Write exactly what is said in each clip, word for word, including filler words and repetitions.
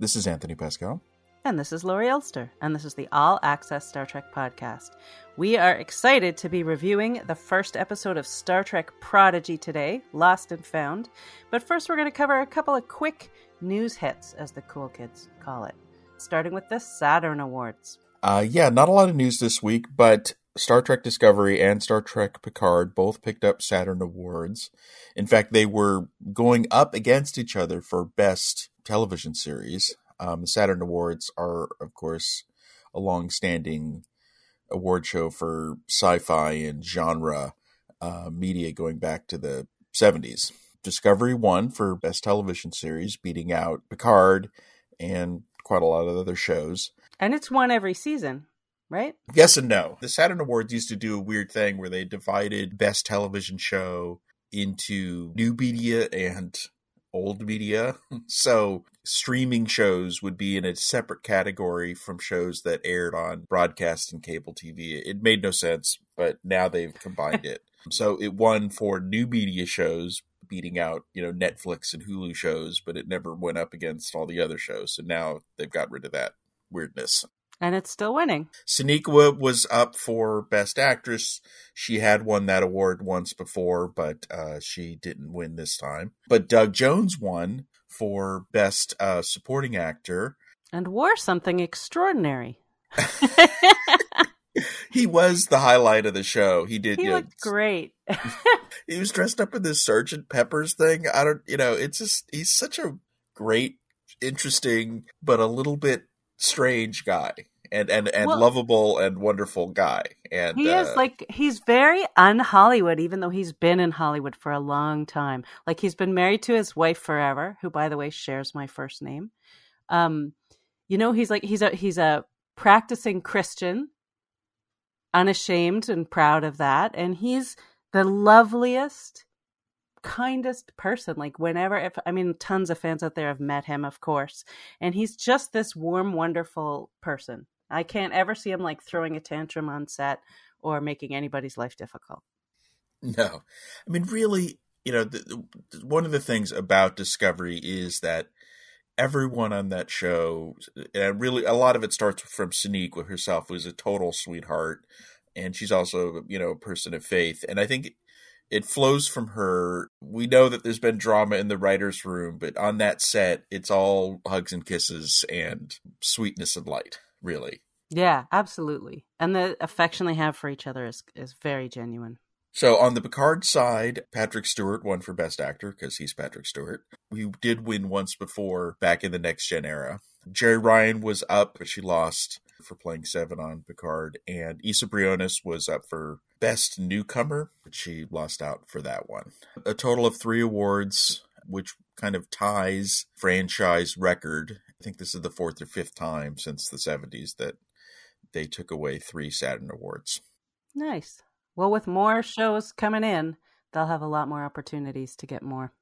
This is Anthony Pascal. And this is Lori Elster, and this is the All Access Star Trek podcast. We are excited to be reviewing the first episode of Star Trek Prodigy today, Lost and Found. But first we're going to cover a couple of quick news hits, as the cool kids call it, starting with the Saturn Awards. Uh, yeah, not a lot of news this week, but Star Trek Discovery and Star Trek Picard both picked up Saturn Awards. In fact, they were going up against each other for Best Television Series. Um, Saturn Awards are, of course, a long-standing award show for sci-fi and genre uh, media going back to the seventies. Discovery won for Best Television Series, beating out Picard and quite a lot of other shows. And it's won every season, right? Yes and no. The Saturn Awards used to do a weird thing where they divided Best Television Show into new media and old media. So streaming shows would be in a separate category from shows that aired on broadcast and cable T V. It made no sense, but now they've combined it. So it won for new media shows, beating out, you know, Netflix and Hulu shows, but it never went up against all the other shows. So now they've got rid of that weirdness. And it's still winning. Sonequa was up for Best Actress. She had won that award once before, but uh, she didn't win this time. But Doug Jones won for Best uh, Supporting Actor. And wore something extraordinary. He was the highlight of the show. He did. He you looked know, great. He was dressed up in this Sergeant Pepper's thing. I don't, you know, it's just, he's such a great, interesting, but a little bit strange guy. And and, and well, lovable and wonderful guy. And he is uh, like, he's very un-Hollywood, even though he's been in Hollywood for a long time. Like, he's been married to his wife forever, who, by the way, shares my first name. Um, you know, he's like he's a he's a practicing Christian, unashamed and proud of that. And he's the loveliest, kindest person. Like, whenever, if I mean, tons of fans out there have met him, of course, and he's just this warm, wonderful person. I can't ever see him, like, throwing a tantrum on set or making anybody's life difficult. No. I mean, really, you know, the, the, one of the things about Discovery is that everyone on that show, and really a lot of it starts from Sonequa herself, who's a total sweetheart, and she's also, you know, a person of faith. And I think it flows from her. We know that there's been drama in the writer's room, but on that set, it's all hugs and kisses and sweetness and light. Really. Yeah, absolutely. And the affection they have for each other is is very genuine. So on the Picard side, Patrick Stewart won for Best Actor because he's Patrick Stewart. He did win once before back in the Next Gen era. Jerry Ryan was up, but she lost for playing Seven on Picard. And Issa Briones was up for Best Newcomer, but she lost out for that one. A total of three awards, which kind of ties franchise record. I think this is the fourth or fifth time since the seventies that they took away three Saturn Awards. Nice. Well, with more shows coming in, they'll have a lot more opportunities to get more.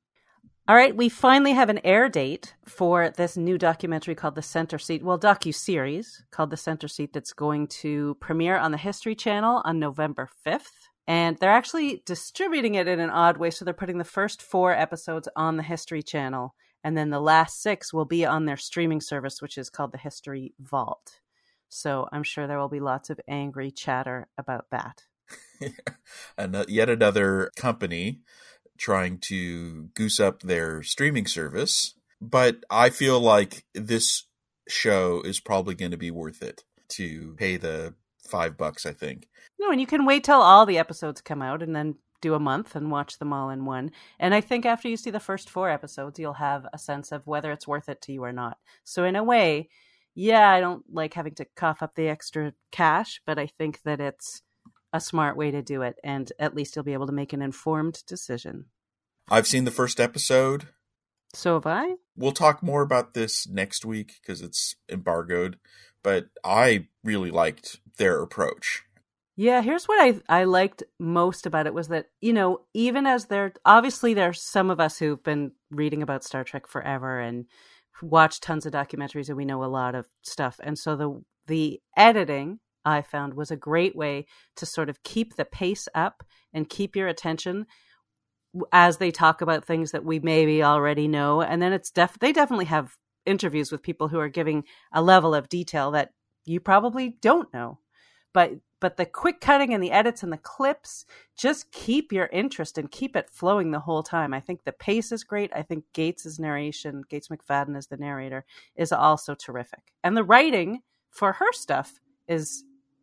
All right, we finally have an air date for this new documentary called The Center Seat, well, docu-series called The Center Seat that's going to premiere on the History Channel on November fifth. And they're actually distributing it in an odd way, so they're putting the first four episodes on the History Channel, and then the last six will be on their streaming service, which is called the History Vault. So I'm sure there will be lots of angry chatter about that. And yet another company trying to goose up their streaming service. But I feel like this show is probably going to be worth it to pay the five bucks, I think. No, and you can wait till all the episodes come out and then do a month and watch them all in one. And I think after you see the first four episodes, you'll have a sense of whether it's worth it to you or not. So in a way, yeah, I don't like having to cough up the extra cash, but I think that it's a smart way to do it, and at least you'll be able to make an informed decision. I've seen the first episode. So have I. We'll talk more about this next week because it's embargoed, but I really liked their approach. Yeah, here's what I, I liked most about it was that, you know, even as they're, obviously there's some of us who've been reading about Star Trek forever and watched tons of documentaries and we know a lot of stuff. And so the the editing, I found, was a great way to sort of keep the pace up and keep your attention as they talk about things that we maybe already know. And then it's def they definitely have, interviews with people who are giving a level of detail that you probably don't know. But but the quick cutting and the edits and the clips, just keep your interest and keep it flowing the whole time. I think the pace is great. I think Gates' narration, Gates McFadden as the narrator, is also terrific. And the writing for her stuff is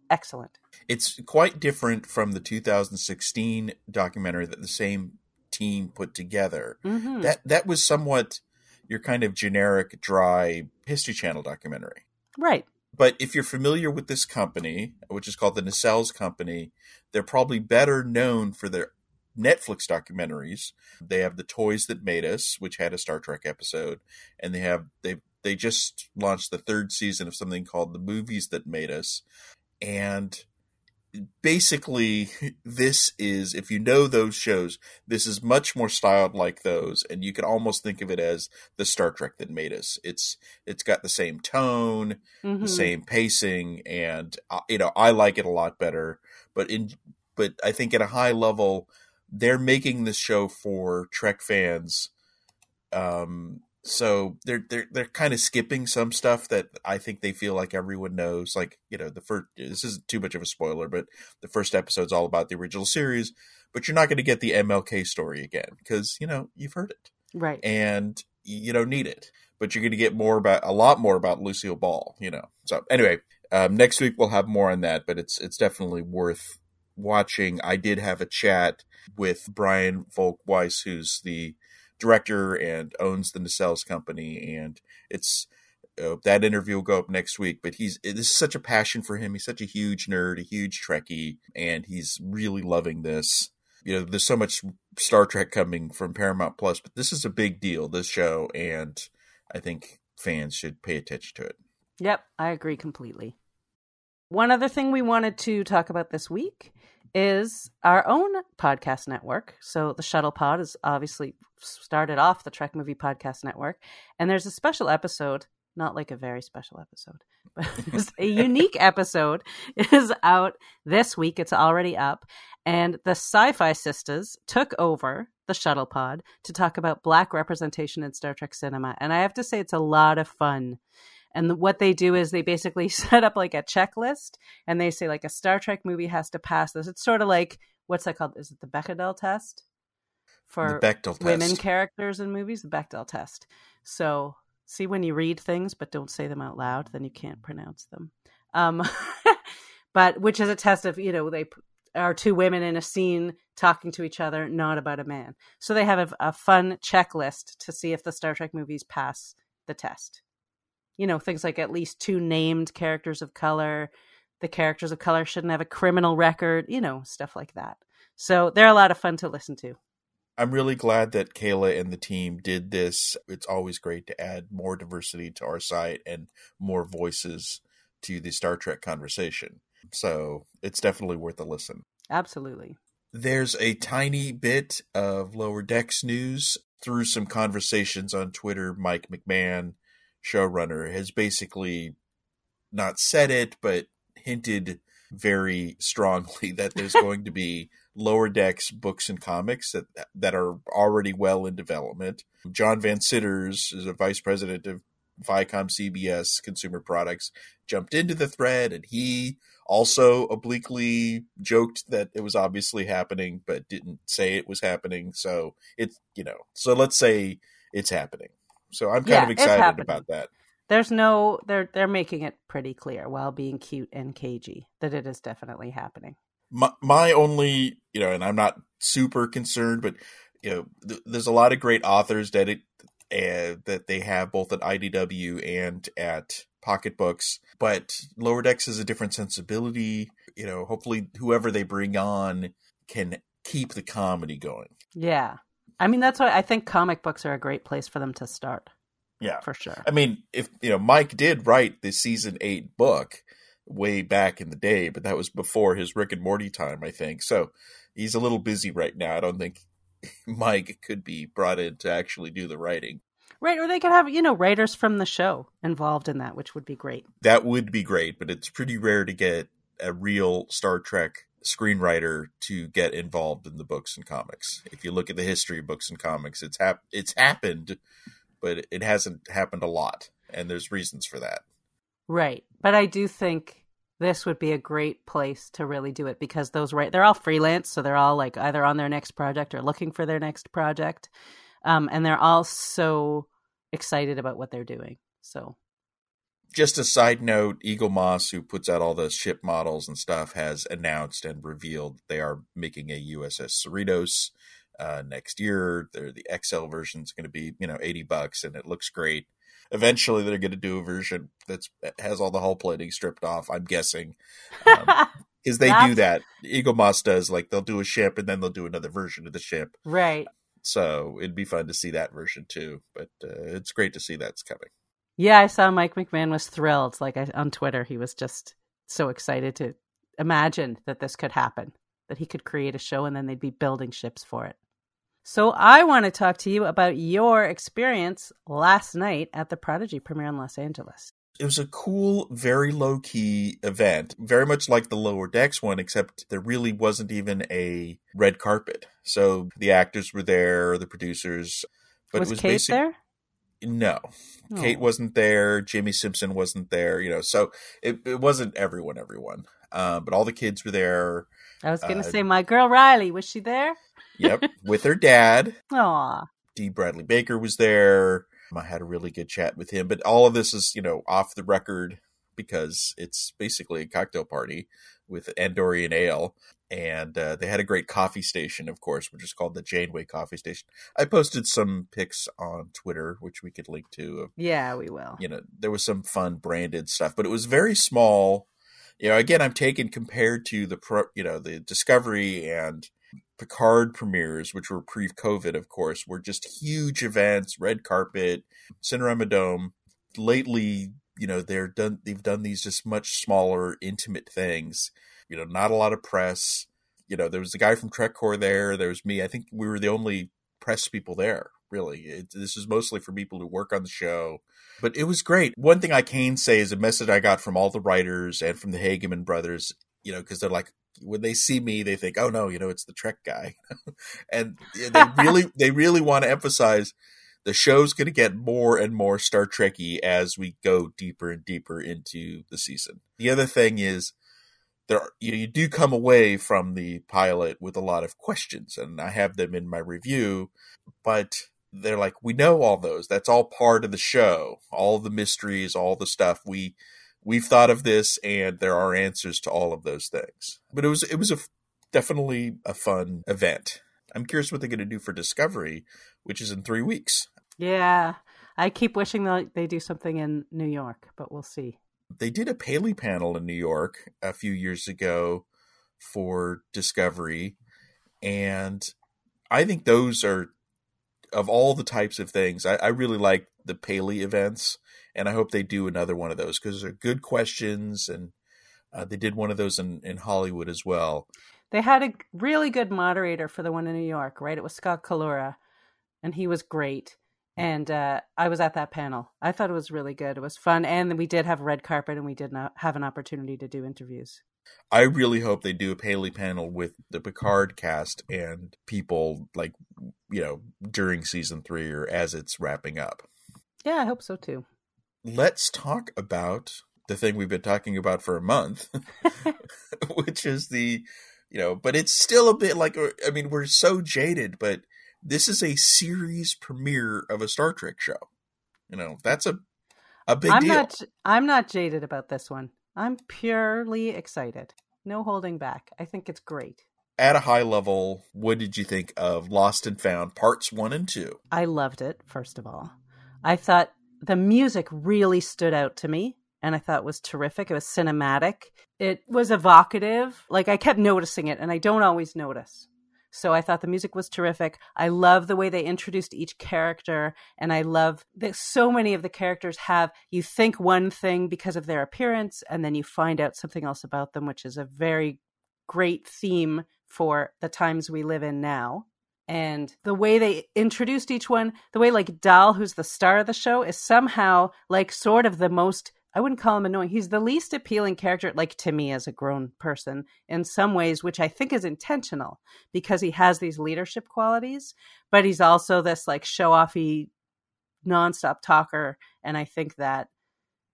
excellent. It's quite different from the two thousand sixteen documentary that the same team put together. Mm-hmm. That that was somewhat your kind of generic, dry History Channel documentary. Right. But if you're familiar with this company, which is called the Nacelles Company, they're probably better known for their Netflix documentaries. They have The Toys That Made Us, which had a Star Trek episode, and they have they they just launched the third season of something called The Movies That Made Us. And basically, this is, if you know those shows, this is much more styled like those, and you can almost think of it as the Star Trek That Made Us. It's it's got the same tone, mm-hmm. the same pacing, and you know I like it a lot better. But in but I think at a high level, they're making this show for Trek fans. Um, so they're they're they're kind of skipping some stuff that I think they feel like everyone knows. Like, you know, the first, this isn't too much of a spoiler, but the first episode's all about the original series, but you're not going to get the M L K story again because, you know, you've heard it. Right. And you don't need it, but you're going to get more about, a lot more about Lucille Ball, you know? So anyway, um, next week we'll have more on that, but it's, it's definitely worth watching. I did have a chat with Brian Volk-Weiss, who's the director and owns the Nacelles Company, and it's uh, that interview will go up next week. But he's this is such a passion for him. He's such a huge nerd, a huge Trekkie, and he's really loving this. You know, there's so much Star Trek coming from Paramount Plus, but this is a big deal, this show, and I think fans should pay attention to it. Yep, I agree completely. One other thing we wanted to talk about this week is our own podcast network. So the Shuttle Pod is obviously started off the Trek Movie Podcast Network. And there's a special episode, not like a very special episode, but a unique episode is out this week. It's already up. And the Sci-Fi Sisters took over the Shuttle Pod to talk about Black representation in Star Trek cinema. And I have to say, it's a lot of fun. And what they do is they basically set up like a checklist, and they say like a Star Trek movie has to pass this. It's sort of like, what's that called? Is it the Bechdel test for Bechdel women test. Characters in movies? The Bechdel test. So see, when you read things, but don't say them out loud, then you can't pronounce them. Um, but which is a test of, you know, they are two women in a scene talking to each other, not about a man. So they have a, a fun checklist to see if the Star Trek movies pass the test. You know, things like at least two named characters of color. The characters of color shouldn't have a criminal record, you know, stuff like that. So they're a lot of fun to listen to. I'm really glad that Kayla and the team did this. It's always great to add more diversity to our site and more voices to the Star Trek conversation. So it's definitely worth a listen. Absolutely. There's a tiny bit of Lower Decks news through some conversations on Twitter. Mike McMahan, showrunner, has basically not said it, but hinted very strongly that there's going to be Lower Decks books and comics that that are already well in development. John Van Sitters is a vice president of Viacom C B S Consumer Products, jumped into the thread, and he also obliquely joked that it was obviously happening, but didn't say it was happening. So it's, you know, so let's say it's happening. So I'm kind yeah, of excited about that. There's no, they're they're making it pretty clear while being cute and cagey that it is definitely happening. My, my only, you know, and I'm not super concerned, but you know, th- there's a lot of great authors that it uh, that they have both at I D W and at Pocketbooks, but Lower Decks is a different sensibility. You know, hopefully whoever they bring on can keep the comedy going. Yeah. I mean, that's why I think comic books are a great place for them to start. Yeah, for sure. I mean, if you know, Mike did write the season eight book way back in the day, but that was before his Rick and Morty time, I think. So he's a little busy right now. I don't think Mike could be brought in to actually do the writing. Right. Or they could have, you know, writers from the show involved in that, which would be great. That would be great. But it's pretty rare to get a real Star Trek screenwriter to get involved in the books and comics. If you look at the history of books and comics, it's hap- it's happened, but it hasn't happened a lot. and there's reasons for that. Right. But I do think this would be a great place to really do it, because those, right, they're all freelance, so they're all like either on their next project or looking for their next project. Um, and they're all so excited about what they're doing. So, just a side note, Eaglemoss, who puts out all the ship models and stuff, has announced and revealed they are making a U S S Cerritos uh, next year. They're, the X L version is going to be, you know, eighty bucks, and it looks great. Eventually, they're going to do a version that's has all the hull plating stripped off, I'm guessing. Um, because they do that. Eaglemoss does, like, they'll do a ship, and then they'll do another version of the ship. Right. So it'd be fun to see that version, too. But uh, it's great to see that's coming. Yeah, I saw Mike McMahan was thrilled. Like, I, on Twitter, he was just so excited to imagine that this could happen, that he could create a show, and then they'd be building ships for it. So I want to talk to you about your experience last night at the Prodigy premiere in Los Angeles. It was a cool, very low-key event, very much like the Lower Decks one, except there really wasn't even a red carpet. So the actors were there, the producers. But was, it was Kate basic- there? No. Oh. Kate wasn't there. Jimmy Simpson wasn't there. You know, so it, it wasn't everyone, everyone. Uh, but all the kids were there. I was going to uh, say, my girl Riley, was she there? Yep, with her dad. Aww. D. Bradley Baker was there. I had a really good chat with him. But all of this is, you know, off the record, because it's basically a cocktail party with Andorian ale. And uh, they had a great coffee station, of course, which is called the Janeway Coffee Station. I posted some pics on Twitter, which we could link to. Yeah, we will. You know, there was some fun branded stuff, but it was very small. You know, again, I'm taken compared to the, pro, you know, the Discovery and Picard premieres, which were pre-COVID, of course, were just huge events, red carpet, Cinerama Dome. Lately, you know, they're done, they've done these just much smaller, intimate things. You know, not a lot of press. You know, there was a guy from TrekCore there. There was me. I think we were the only press people there, really. It, this is mostly for people who work on the show. But it was great. One thing I can say is a message I got from all the writers and from the Hageman brothers, you know, because they're like, when they see me, they think, oh, no, you know, it's the Trek guy. And they really they really want to emphasize the show's going to get more and more Star Trek-y as we go deeper and deeper into the season. The other thing is, there are, you, you do come away from the pilot with a lot of questions, and I have them in my review, but they're like, we know all those. That's all part of the show, all the mysteries, all the stuff. We... We've thought of this, and there are answers to all of those things. But it was it was a, definitely a fun event. I'm curious what they're going to do for Discovery, which is in three weeks. Yeah. I keep wishing that they do something in New York, but we'll see. They did a Paley panel in New York a few years ago for Discovery, and I think those are, of all the types of things, I, I really like the Paley events. And I hope they do another one of those, because they're good questions. And uh, they did one of those in, in Hollywood as well. They had a really good moderator for the one in New York, right? It was Scott Kalura, and he was great. And uh, I was at that panel. I thought it was really good. It was fun. And we did have red carpet, and we did not have an opportunity to do interviews. I really hope they do a Paley panel with the Picard cast and people, like, you know, during season three or as it's wrapping up. Yeah, I hope so, too. Let's talk about the thing we've been talking about for a month, which is the, you know, but it's still a bit like, I mean, we're so jaded, but this is a series premiere of a Star Trek show. You know, that's a, a big I'm deal. Not, I'm not jaded about this one. I'm purely excited. No holding back. I think it's great. At a high level, what did you think of Lost and Found parts one and two? I loved it, first of all. I thought the music really stood out to me, and I thought was terrific. It was cinematic. It was evocative. Like, I kept noticing it, and I don't always notice. So I thought the music was terrific. I love the way they introduced each character, and I love that so many of the characters have, you think one thing because of their appearance, and then you find out something else about them, which is a very great theme for the times we live in now. And the way they introduced each one, the way, like, Dahl, who's the star of the show, is somehow, like, sort of the most, I wouldn't call him annoying. He's the least appealing character, like, to me as a grown person in some ways, which I think is intentional because he has these leadership qualities, but he's also this, like, show-offy nonstop talker. And I think that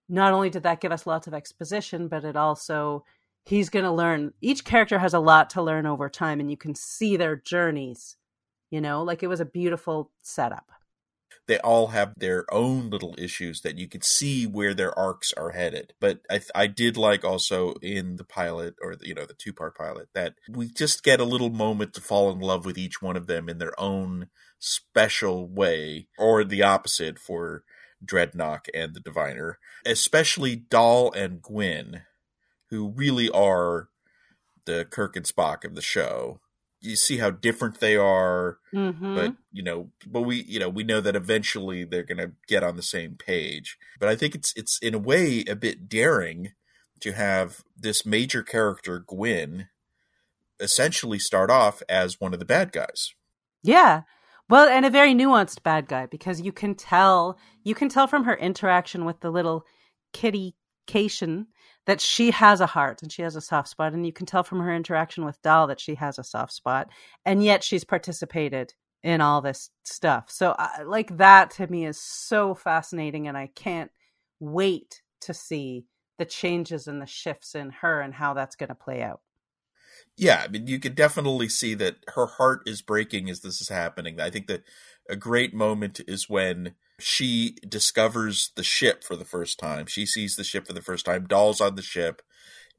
not only did that give us lots of exposition, but it also, he's going to learn. Each character has a lot to learn over time, and you can see their journeys, you know, like it was a beautiful setup. They all have their own little issues that you could see where their arcs are headed. But I, th- I did like also in the pilot, or, the, you know, the two-part pilot, that we just get a little moment to fall in love with each one of them in their own special way, or the opposite for Dreadnought and the Diviner, especially Dahl and Gwyn, who really are the Kirk and Spock of the show. You see how different they are, mm-hmm. but you know, but we, you know, we know that eventually they're going to get on the same page. But I think it's, it's in a way a bit daring to have this major character, Gwyn, essentially start off as one of the bad guys. Yeah. Well, and a very nuanced bad guy, because you can tell, you can tell from her interaction with the little kitty Cation that she has a heart and she has a soft spot. And you can tell from her interaction with Dahl that she has a soft spot. And yet she's participated in all this stuff. So I, like that to me is so fascinating. And I can't wait to see the changes and the shifts in her and how that's going to play out. Yeah, I mean, you could definitely see that her heart is breaking as this is happening. I think that a great moment is when she discovers the ship for the first time. She sees the ship for the first time. Dahl's on the ship,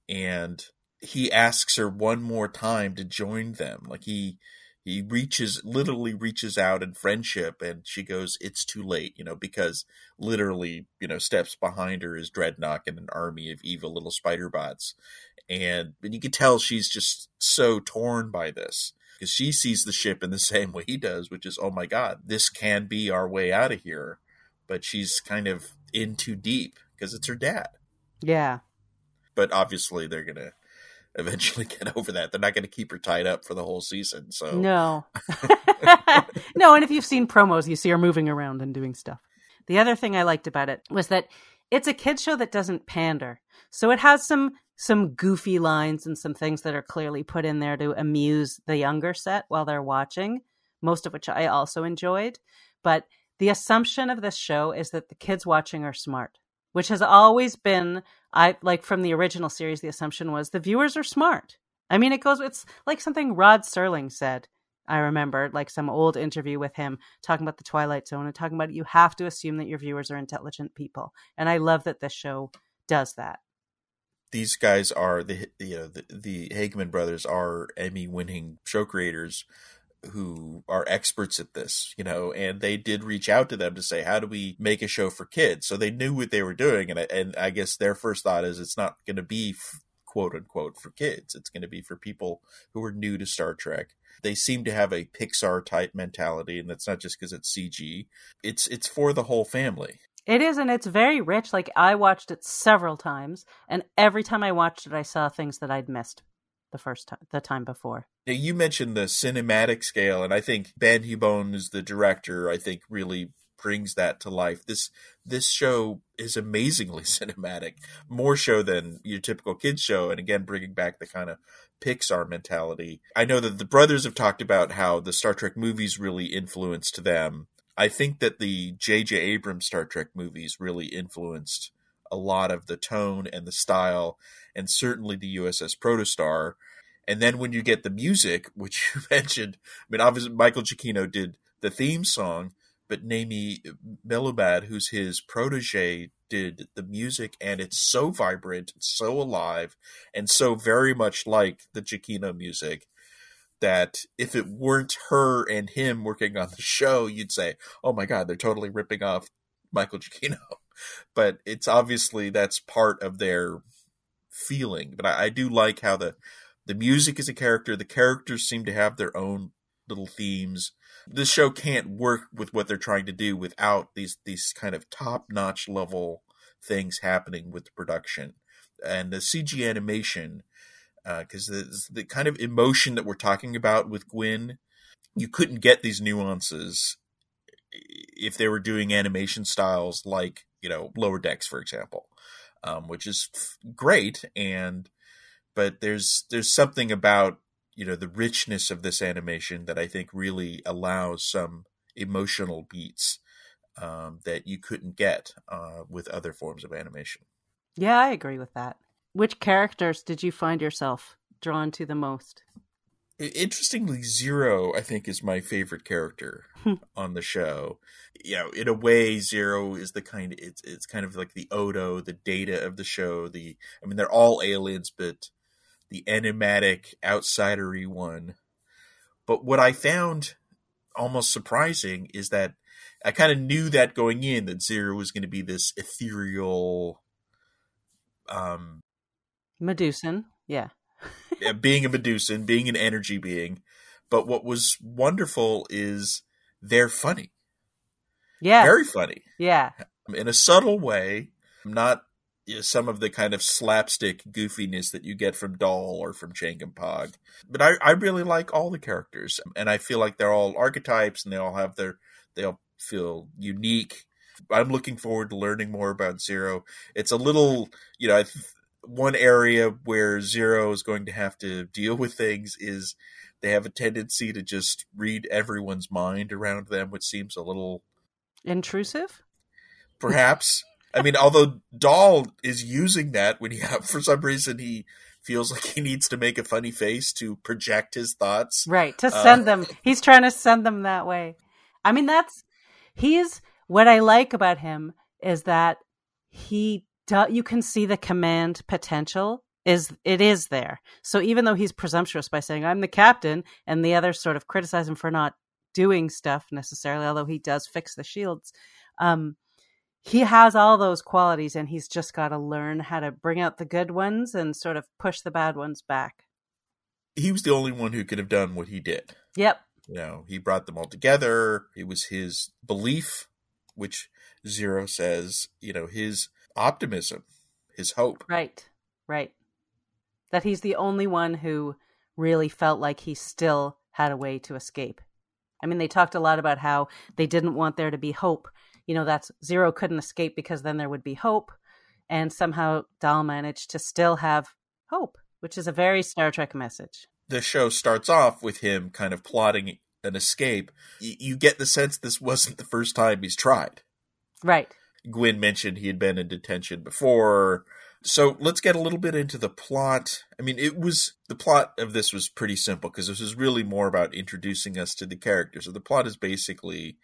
and he asks her one more time to join them. Like he he reaches, literally reaches out in friendship, and she goes, "It's too late," you know, because literally, you know, steps behind her is Dreadnought and an army of evil little spider bots. And, and you can tell she's just so torn by this, because she sees the ship in the same way he does, which is, oh my God, this can be our way out of here. But she's kind of in too deep because it's her dad. Yeah. But obviously they're going to eventually get over that. They're not going to keep her tied up for the whole season. So no. No, and if you've seen promos, you see her moving around and doing stuff. The other thing I liked about it was that it's a kid's show that doesn't pander. So it has some... some goofy lines and some things that are clearly put in there to amuse the younger set while they're watching, most of which I also enjoyed. But the assumption of this show is that the kids watching are smart, which has always been, I like from the original series, the assumption was the viewers are smart. I mean, it goes, it's like something Rod Serling said. I remember like some old interview with him talking about the Twilight Zone and talking about you have to assume that your viewers are intelligent people. And I love that this show does that. These guys are the you know the, the Hageman brothers are Emmy-winning show creators who are experts at this, you know, and they did reach out to them to say, how do we make a show for kids? So they knew what they were doing, and I, and I guess their first thought is it's not going to be quote unquote for kids. It's going to be for people who are new to Star Trek. They seem to have a Pixar type mentality, and that's not just because it's C G. It's it's for the whole family. It is, and it's very rich. Like, I watched it several times, and every time I watched it, I saw things that I'd missed the first time, the time before. Now, you mentioned the cinematic scale, and I think Ben Hubone is the director, I think really brings that to life. This this show is amazingly cinematic, more so than your typical kids show, and again, bringing back the kind of Pixar mentality. I know that the brothers have talked about how the Star Trek movies really influenced them. I think that the J J Abrams Star Trek movies really influenced a lot of the tone and the style, and certainly the U S S Protostar. And then when you get the music, which you mentioned, I mean, obviously Michael Giacchino did the theme song, but Naimi Melobad, who's his protege, did the music, and it's so vibrant, it's so alive, and so very much like the Giacchino music, that if it weren't her and him working on the show, you'd say, oh my God, they're totally ripping off Michael Giacchino. But it's obviously that's part of their feeling. But I, I do like how the, the music is a character. The characters seem to have their own little themes. This show can't work with what they're trying to do without these, these kind of top-notch level things happening with the production. And the C G animation... because uh, the, the kind of emotion that we're talking about with Gwyn, you couldn't get these nuances if they were doing animation styles like, you know, Lower Decks, for example, um, which is f- great. And but there's there's something about, you know, the richness of this animation that I think really allows some emotional beats um, that you couldn't get uh, with other forms of animation. Yeah, I agree with that. Which characters did you find yourself drawn to the most? Interestingly, Zero, I think, is my favorite character on the show. You know, in a way, Zero is the kind of, it's it's kind of like the Odo, the Data of the show. The I mean, they're all aliens, but the enigmatic, outsidery one. But what I found almost surprising is that I kind of knew that going in, that Zero was going to be this ethereal, um, Medusan, yeah. being a Medusan, being an energy being. But what was wonderful is they're funny. Yeah. Very funny. Yeah. In a subtle way, not you know, some of the kind of slapstick goofiness that you get from Dahl or from Jankom Pog. But I, I really like all the characters. And I feel like they're all archetypes and they all have their, they all feel unique. I'm looking forward to learning more about Zero. It's a little, you know, I th- one area where Zero is going to have to deal with things is they have a tendency to just read everyone's mind around them, which seems a little intrusive, perhaps. I mean, although Dahl is using that when he, for some reason, he feels like he needs to make a funny face to project his thoughts, right? To send uh, them, he's trying to send them that way. I mean, that's he is what I like about him is that he. You can see the command potential is it is there. So even though he's presumptuous by saying, I'm the captain, and the others sort of criticize him for not doing stuff necessarily, although he does fix the shields, um, he has all those qualities, and he's just got to learn how to bring out the good ones and sort of push the bad ones back. He was the only one who could have done what he did. Yep. You know, he brought them all together. It was his belief, which Zero says, you know, his optimism, his hope. Right, right. That he's the only one who really felt like he still had a way to escape. I mean, they talked a lot about how they didn't want there to be hope. You know, that's Zero couldn't escape because then there would be hope. And somehow Dahl managed to still have hope, which is a very Star Trek message. The show starts off with him kind of plotting an escape. Y- you get the sense this wasn't the first time he's tried. Right. Gwyn mentioned he had been in detention before. So let's get a little bit into the plot. I mean, it was the plot of this was pretty simple because this was really more about introducing us to the characters. So the plot is basically,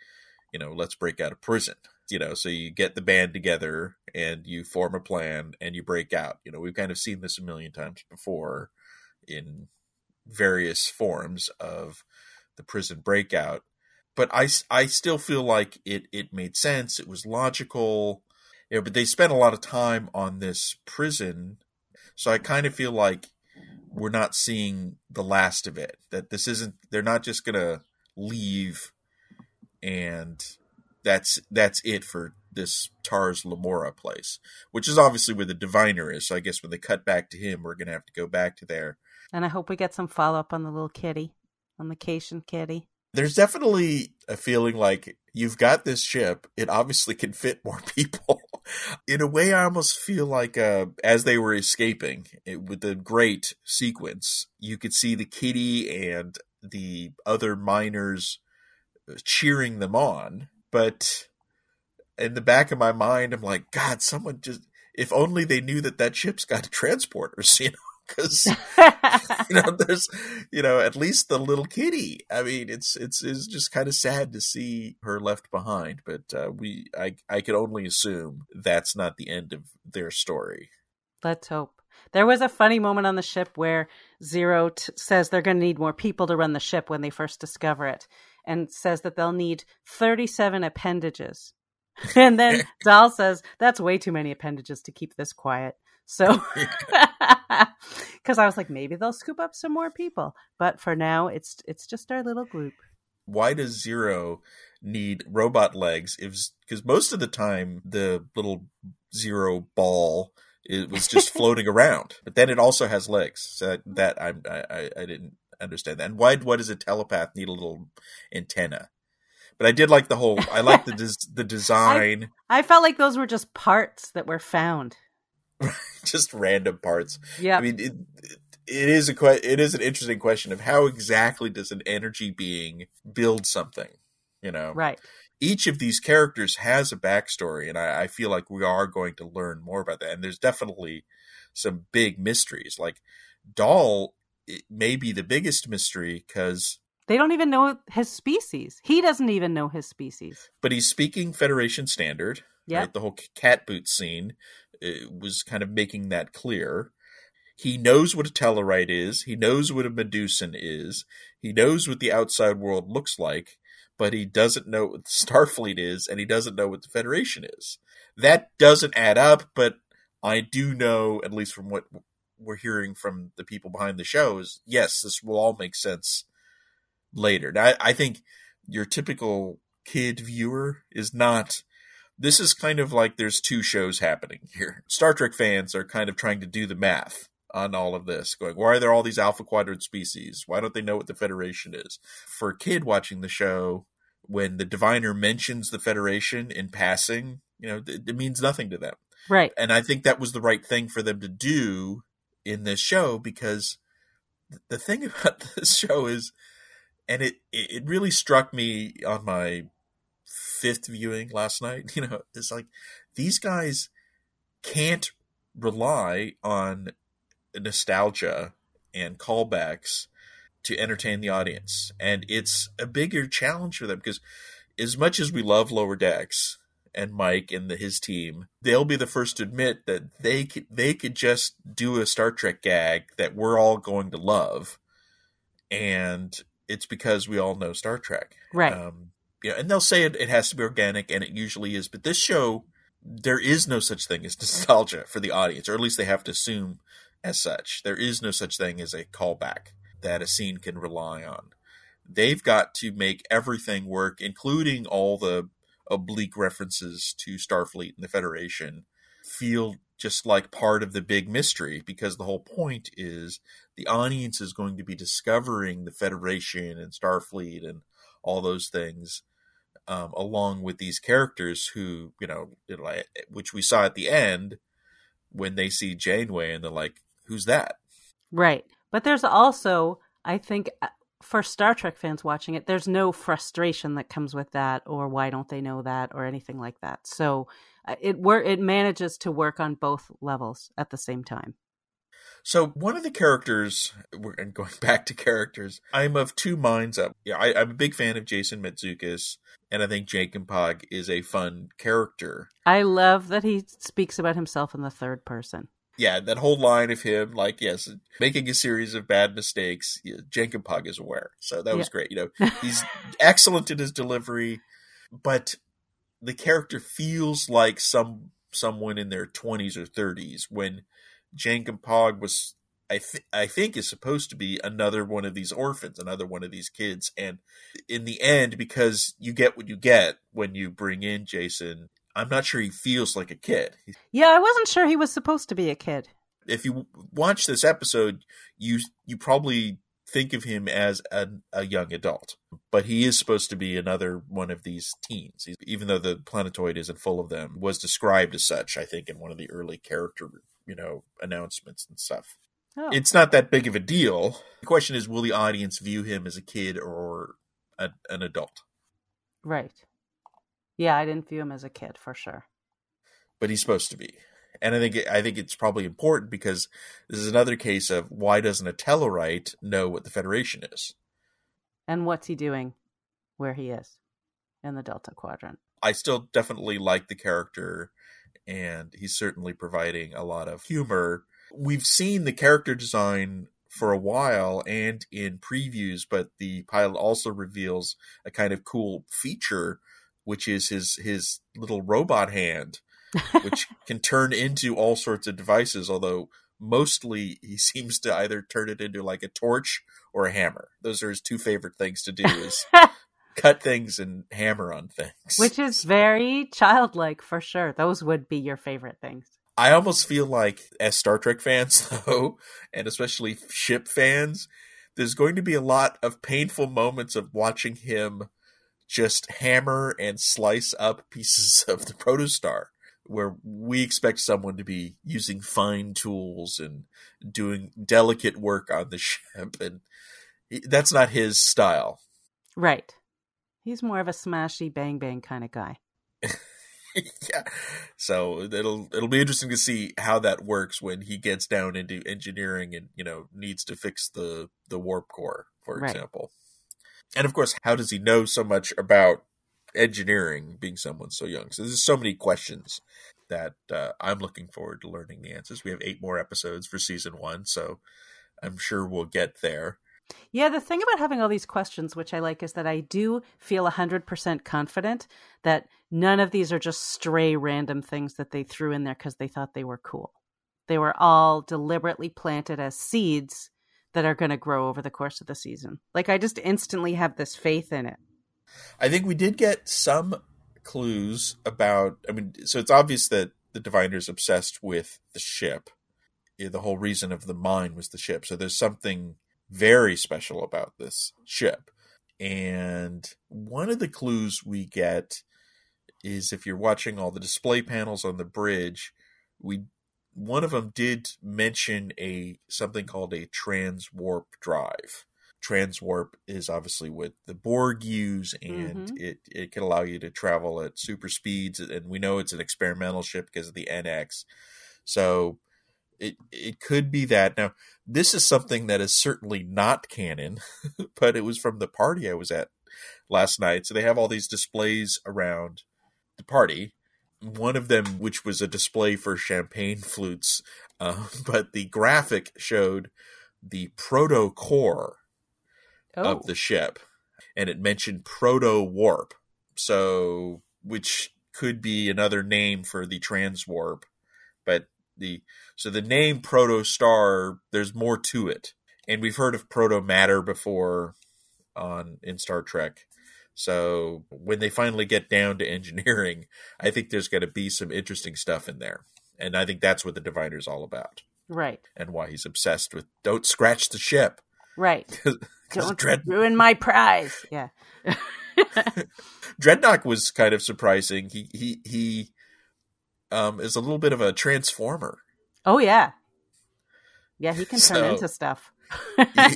you know, let's break out of prison, you know, so you get the band together and you form a plan and you break out. You know, we've kind of seen this a million times before in various forms of the prison breakout. But I, I still feel like it, it made sense. It was logical. You know, but they spent a lot of time on this prison. So I kind of feel like we're not seeing the last of it. That this isn't, they're not just going to leave and that's that's it for this Tars Lamora place, which is obviously where the Diviner is. So I guess when they cut back to him, we're going to have to go back to there. And I hope we get some follow up on the little kitty, on the Cation kitty. There's definitely a feeling like you've got this ship. It obviously can fit more people. In a way, I almost feel like uh, as they were escaping it, with the great sequence, you could see the kitty and the other miners cheering them on. But in the back of my mind, I'm like, God, someone just, if only they knew that that ship's got transporters, you know? Because you know, there's, you know, at least the little kitty. I mean, it's it's it's just kind of sad to see her left behind. But uh, we, I, I could only assume that's not the end of their story. Let's hope. There was a funny moment on the ship where Zero t- says they're going to need more people to run the ship when they first discover it, and says that they'll need thirty-seven appendages. And then Dahl says that's way too many appendages to keep this quiet. So, because I was like, maybe they'll scoop up some more people. But for now, it's it's just our little group. Why does Zero need robot legs? Because most of the time, the little Zero ball it was just floating around. But then it also has legs. So that I I, I didn't understand that. And why, why does a telepath need a little antenna? But I did like the whole, I like the, des- the design. I, I felt like those were just parts that were found. Just random parts. Yeah, I mean, it, it, it is a que- it is an interesting question of how exactly does an energy being build something, you know? Right. each of these characters has a backstory, and I, I feel like we are going to learn more about that. And there's definitely some big mysteries. Like Dahl may be the biggest mystery because they don't even know his species. He doesn't even know his species. But he's speaking Federation standard. Yeah, right? The whole cat boot scene was kind of making that clear. He knows what a Tellarite is. He knows what a Medusan is. He knows what the outside world looks like, but he doesn't know what the Starfleet is, and he doesn't know what the Federation is. That doesn't add up, but I do know, at least from what we're hearing from the people behind the show, is yes, this will all make sense later. Now, I think your typical kid viewer is not... This is kind of like there's two shows happening here. Star Trek fans are kind of trying to do the math on all of this, going, why are there all these Alpha Quadrant species? Why don't they know what the Federation is? For a kid watching the show, when the Diviner mentions the Federation in passing, you know, it, it means nothing to them. Right. And I think that was the right thing for them to do in this show, because the thing about this show is, and it, it really struck me on my fifth viewing last night, you know, it's like these guys can't rely on nostalgia and callbacks to entertain the audience. And it's a bigger challenge for them, because as much as we love Lower Decks and Mike and the, his team, they'll be the first to admit that they could, they could just do a Star Trek gag that we're all going to love. And it's because we all know Star Trek. Right. Um, yeah, and they'll say it, it has to be organic, and it usually is. But this show, there is no such thing as nostalgia for the audience, or at least they have to assume as such. There is no such thing as a callback that a scene can rely on. They've got to make everything work, including all the oblique references to Starfleet and the Federation, feel just like part of the big mystery, because the whole point is the audience is going to be discovering the Federation and Starfleet and all those things, um, along with these characters who, you know, which we saw at the end when they see Janeway and they're like, who's that? Right. But there's also, I think, for Star Trek fans watching it, there's no frustration that comes with that, or why don't they know that, or anything like that. So it wor- it manages to work on both levels at the same time. So one of the characters, and going back to characters, I'm of two minds up. Yeah, I, I'm a big fan of Jason Mantzoukas, and I think Jankom Pog is a fun character. I love that he speaks about himself in the third person. Yeah, that whole line of him, like, yes, making a series of bad mistakes, Jankom Pog is aware. So that was yeah. great. You know, he's excellent in his delivery, but the character feels like some someone in their twenties or thirties when... Jankom Pog was, I, th- I think, is supposed to be another one of these orphans, another one of these kids. And in the end, because you get what you get when you bring in Jason, I'm not sure he feels like a kid. Yeah, I wasn't sure he was supposed to be a kid. If you watch this episode, you you probably think of him as a, a young adult. But he is supposed to be another one of these teens, he's, even though the planetoid isn't full of them, was described as such, I think, in one of the early character you know, announcements and stuff. Oh. It's not that big of a deal. The question is, will the audience view him as a kid or a, an adult? Right. Yeah, I didn't view him as a kid for sure. But he's supposed to be. And I think I think it's probably important, because this is another case of why doesn't a Tellarite know what the Federation is? And what's he doing where he is in the Delta Quadrant? I still definitely like the character, and he's certainly providing a lot of humor. We've seen the character design for a while and in previews, but the pilot also reveals a kind of cool feature, which is his, his little robot hand, which can turn into all sorts of devices, although mostly he seems to either turn it into like a torch or a hammer. Those are his two favorite things to do is... cut things and hammer on things. Which is very childlike for sure. Those would be your favorite things. I almost feel like as Star Trek fans though, and especially ship fans, there's going to be a lot of painful moments of watching him just hammer and slice up pieces of the protostar, where we expect someone to be using fine tools and doing delicate work on the ship. And that's not his style. Right. He's more of a smashy bang bang kind of guy. Yeah. So it'll it'll be interesting to see how that works when he gets down into engineering and, you know, needs to fix the, the warp core, for right. example. And of course, how does he know so much about engineering being someone so young? So there's so many questions that uh, I'm looking forward to learning the answers. We have eight more episodes for season one, so I'm sure we'll get there. Yeah, the thing about having all these questions, which I like, is that I do feel one hundred percent confident that none of these are just stray random things that they threw in there because they thought they were cool. They were all deliberately planted as seeds that are going to grow over the course of the season. Like, I just instantly have this faith in it. I think we did get some clues about, I mean, so it's obvious that the Diviner's obsessed with the ship. The whole reason of the mine was the ship. So there's something very special about this ship. And one of the clues we get is, if you're watching all the display panels on the bridge, we one of them did mention a something called a transwarp drive. Transwarp is obviously what the Borg use, and mm-hmm. it, it can allow you to travel at super speeds. And we know it's an experimental ship because of the N X. So it it could be that. Now, this is something that is certainly not canon, but it was from the party I was at last night. So they have all these displays around the party. One of them, which was a display for champagne flutes, uh, but the graphic showed the proto-core oh. of the ship, and it mentioned proto-warp, so which could be another name for the transwarp, but the so the name Proto-Star, there's more to it, and we've heard of proto-matter before on in Star Trek. So when they finally get down to engineering, I think there's going to be some interesting stuff in there. And I think that's what the Diviner is all about. Right. And why he's obsessed with, don't scratch the ship. Right. Cause, cause don't Dread- ruin my prize. Yeah. Dreadnought was kind of surprising. He he he um, is a little bit of a transformer. Oh, yeah. Yeah, he can turn so- into stuff.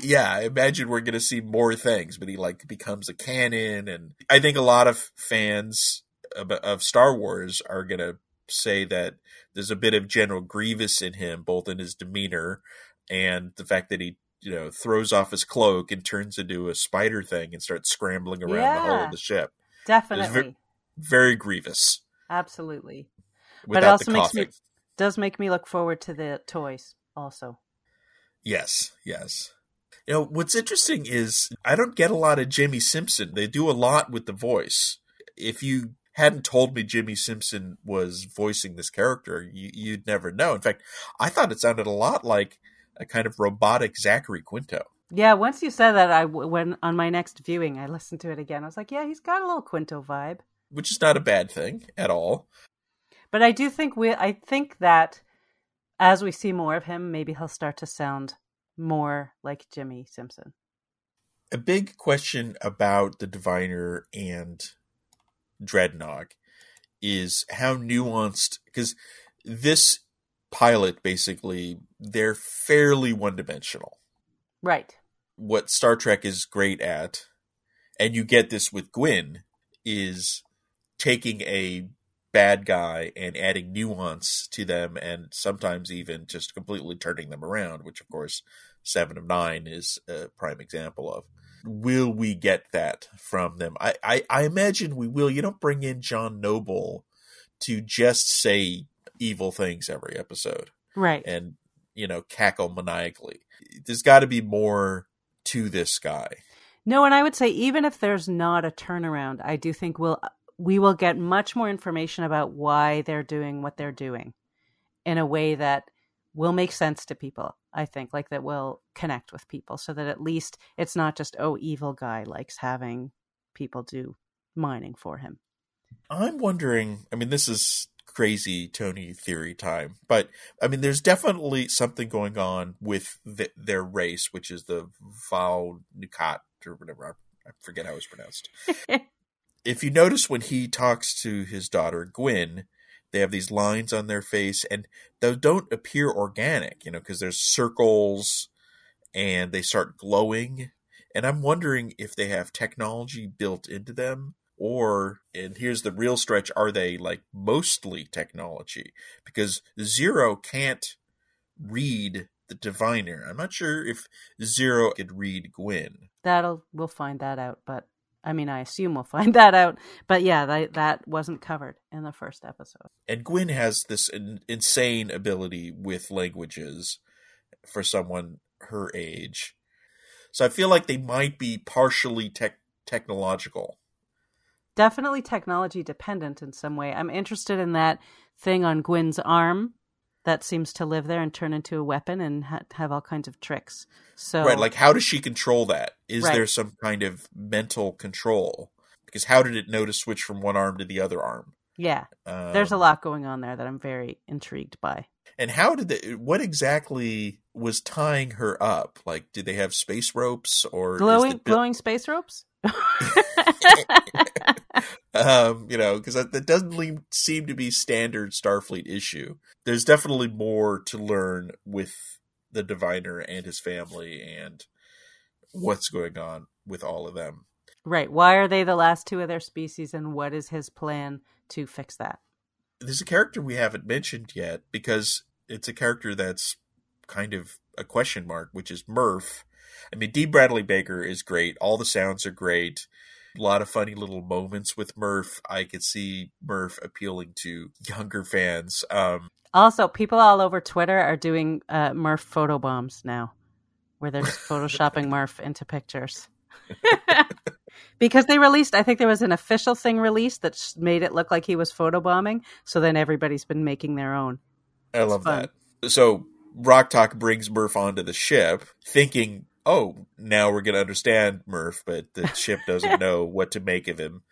Yeah, I imagine we're going to see more things, but he like becomes a canon. And I think a lot of fans of, of Star Wars are going to say that there's a bit of General Grievous in him, both in his demeanor and the fact that he, you know, throws off his cloak and turns into a spider thing and starts scrambling around yeah, the hull of the ship. Definitely. Very, very Grievous. Absolutely. But it also makes me, does make me look forward to the toys also. Yes, yes. You know, what's interesting is I don't get a lot of Jimmy Simpson. They do a lot with the voice. If you hadn't told me Jimmy Simpson was voicing this character, you, you'd never know. In fact, I thought it sounded a lot like a kind of robotic Zachary Quinto. Yeah, once you said that, I when on my next viewing, I listened to it again. I was like, yeah, he's got a little Quinto vibe. Which is not a bad thing at all. But I do think we, I think that... as we see more of him, maybe he'll start to sound more like Jimmy Simpson. A big question about the Diviner and Dreadnought is how nuanced, because this pilot, basically, they're fairly one-dimensional. Right. What Star Trek is great at, and you get this with Gwyn, is taking a bad guy and adding nuance to them, and sometimes even just completely turning them around, which of course Seven of Nine is a prime example of. Will we get that from them? I, I, I imagine we will. You don't bring in John Noble to just say evil things every episode. Right. And, you know, cackle maniacally. There's got to be more to this guy. No, and I would say even if there's not a turnaround, I do think we'll... we will get much more information about why they're doing what they're doing in a way that will make sense to people, I think, like that will connect with people so that at least it's not just, oh, evil guy likes having people do mining for him. I'm wondering, I mean, this is crazy Tony theory time, but I mean, there's definitely something going on with the, their race, which is the Val-Nukat or whatever. I forget how it's pronounced. If you notice when he talks to his daughter, Gwyn, they have these lines on their face, and they don't appear organic, you know, because there's circles, and they start glowing, And I'm wondering if they have technology built into them, or, and here's the real stretch, are they like mostly technology? Because Zero can't read the Diviner. I'm not sure if Zero could read Gwyn. That'll, we'll find that out, but I mean, I assume we'll find that out. But yeah, that, that wasn't covered in the first episode. And Gwyn has this in, insane ability with languages for someone her age. So I feel like they might be partially tech technological. Definitely technology dependent in some way. I'm interested in that thing on Gwyn's arm that seems to live there and turn into a weapon and ha- have all kinds of tricks. So right, like how does she control that? Is right. there some kind of mental control? Because how did it know to switch from one arm to the other arm? Yeah, um, there's a lot going on there that I'm very intrigued by. And how did they, what exactly was tying her up? Like, did they have space ropes or glowing, bil- glowing space ropes? um, you know, because that, that doesn't seem to be standard Starfleet issue. There's definitely more to learn with the Diviner and his family and what's going on with all of them. Right. Why are they the last two of their species, and what is his plan to fix that? There's a character we haven't mentioned yet, because it's a character that's kind of a question mark, which is Murph. I mean, Dee Bradley Baker is great. All the sounds are great. A lot of funny little moments with Murph. I could see Murph appealing to younger fans. Um, also, people all over Twitter are doing uh, Murph photobombs now, where they're just photoshopping Murph into pictures. Because they released, I think there was an official thing released that made it look like he was photobombing. So then everybody's been making their own. I it's love fun. that. So Rok-Tahk brings Murph onto the ship thinking, oh, now we're going to understand Murph, but the ship doesn't know what to make of him.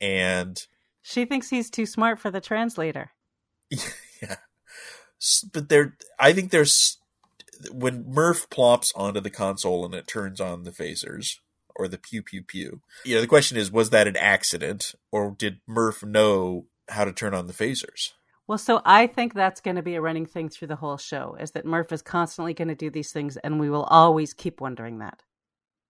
And she thinks he's too smart for the translator. Yeah. But there, I think there's, when Murph plops onto the console and it turns on the phasers, or the pew, pew, pew. You know, the question is, was that an accident, or did Murph know how to turn on the phasers? Well, so I think that's going to be a running thing through the whole show, is that Murph is constantly going to do these things, and we will always keep wondering that.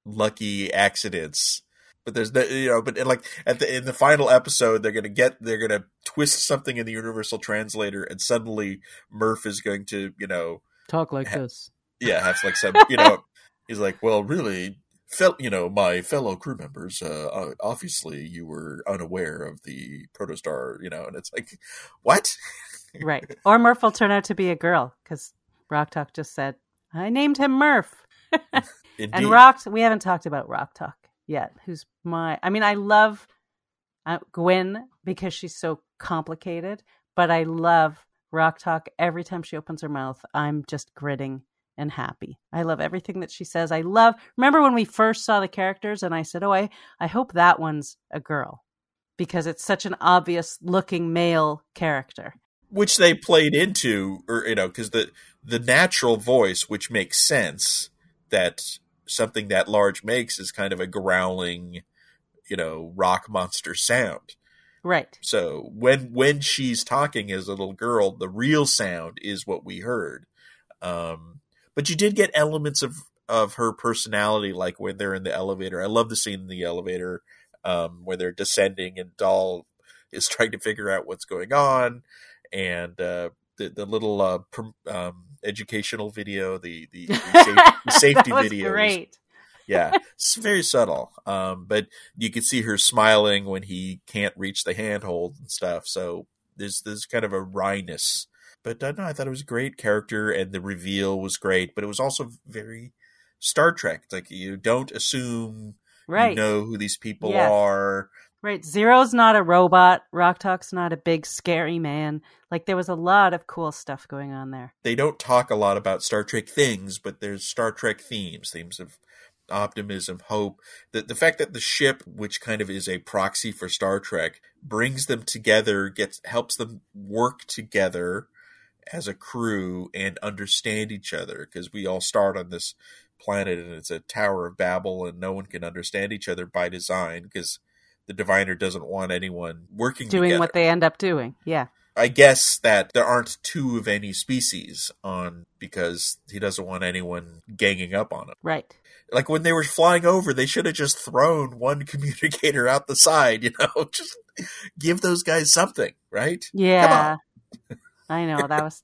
Lucky accidents. But there's no, you know, but in like at the in the final episode, they're going to get, they're going to twist something in the universal translator, and suddenly Murph is going to, you know, talk like ha- this. Yeah, have like some, you know, he's like, well, really. Fel- you know, my fellow crew members, uh, obviously you were unaware of the protostar, you know, and it's like, what? Right. Or Murph will turn out to be a girl, because Rok-Tahk just said, I named him Murph. And Rok, we haven't talked about Rok-Tahk yet, who's my, I mean, I love uh, Gwyn because she's so complicated, but I love Rok-Tahk. Every time she opens her mouth, I'm just gritting and happy. I love everything that she says. I love, remember when we first saw the characters and I said, oh, I, I hope that one's a girl, because it's such an obvious looking male character. Which they played into, or, you know, because the, the natural voice, which makes sense that something that large makes, is kind of a growling, you know, rock monster sound. Right. So when, when she's talking as a little girl, the real sound is what we heard. Um, But you did get elements of, of her personality, like when they're in the elevator. I love the scene in the elevator um, where they're descending and Dahl is trying to figure out what's going on. And uh, the, the little uh, um, educational video, the, the, the safety, the safety that was video. Great. Is, yeah, it's very subtle. Um, but you can see her smiling when he can't reach the handhold and stuff. So there's, there's kind of a wryness. But uh, no, I thought it was a great character, and the reveal was great. But it was also very Star Trek. It's like, you don't assume right. you know who these people yes. are. Right. Zero's not a robot. Rok-Tahk's not a big, scary man. Like, there was a lot of cool stuff going on there. They don't talk a lot about Star Trek things, but there's Star Trek themes, themes of optimism, hope. The, the fact that the ship, which kind of is a proxy for Star Trek, brings them together, gets helps them work together as a crew and understand each other, because we all start on this planet and it's a Tower of Babel and no one can understand each other by design, because the Diviner doesn't want anyone working doing together. What they end up doing. Yeah. I guess that there aren't two of any species on because he doesn't want anyone ganging up on him. Right. Like when they were flying over, they should have just thrown one communicator out the side, you know, just give those guys something, right? Yeah. Come on. I know. That was.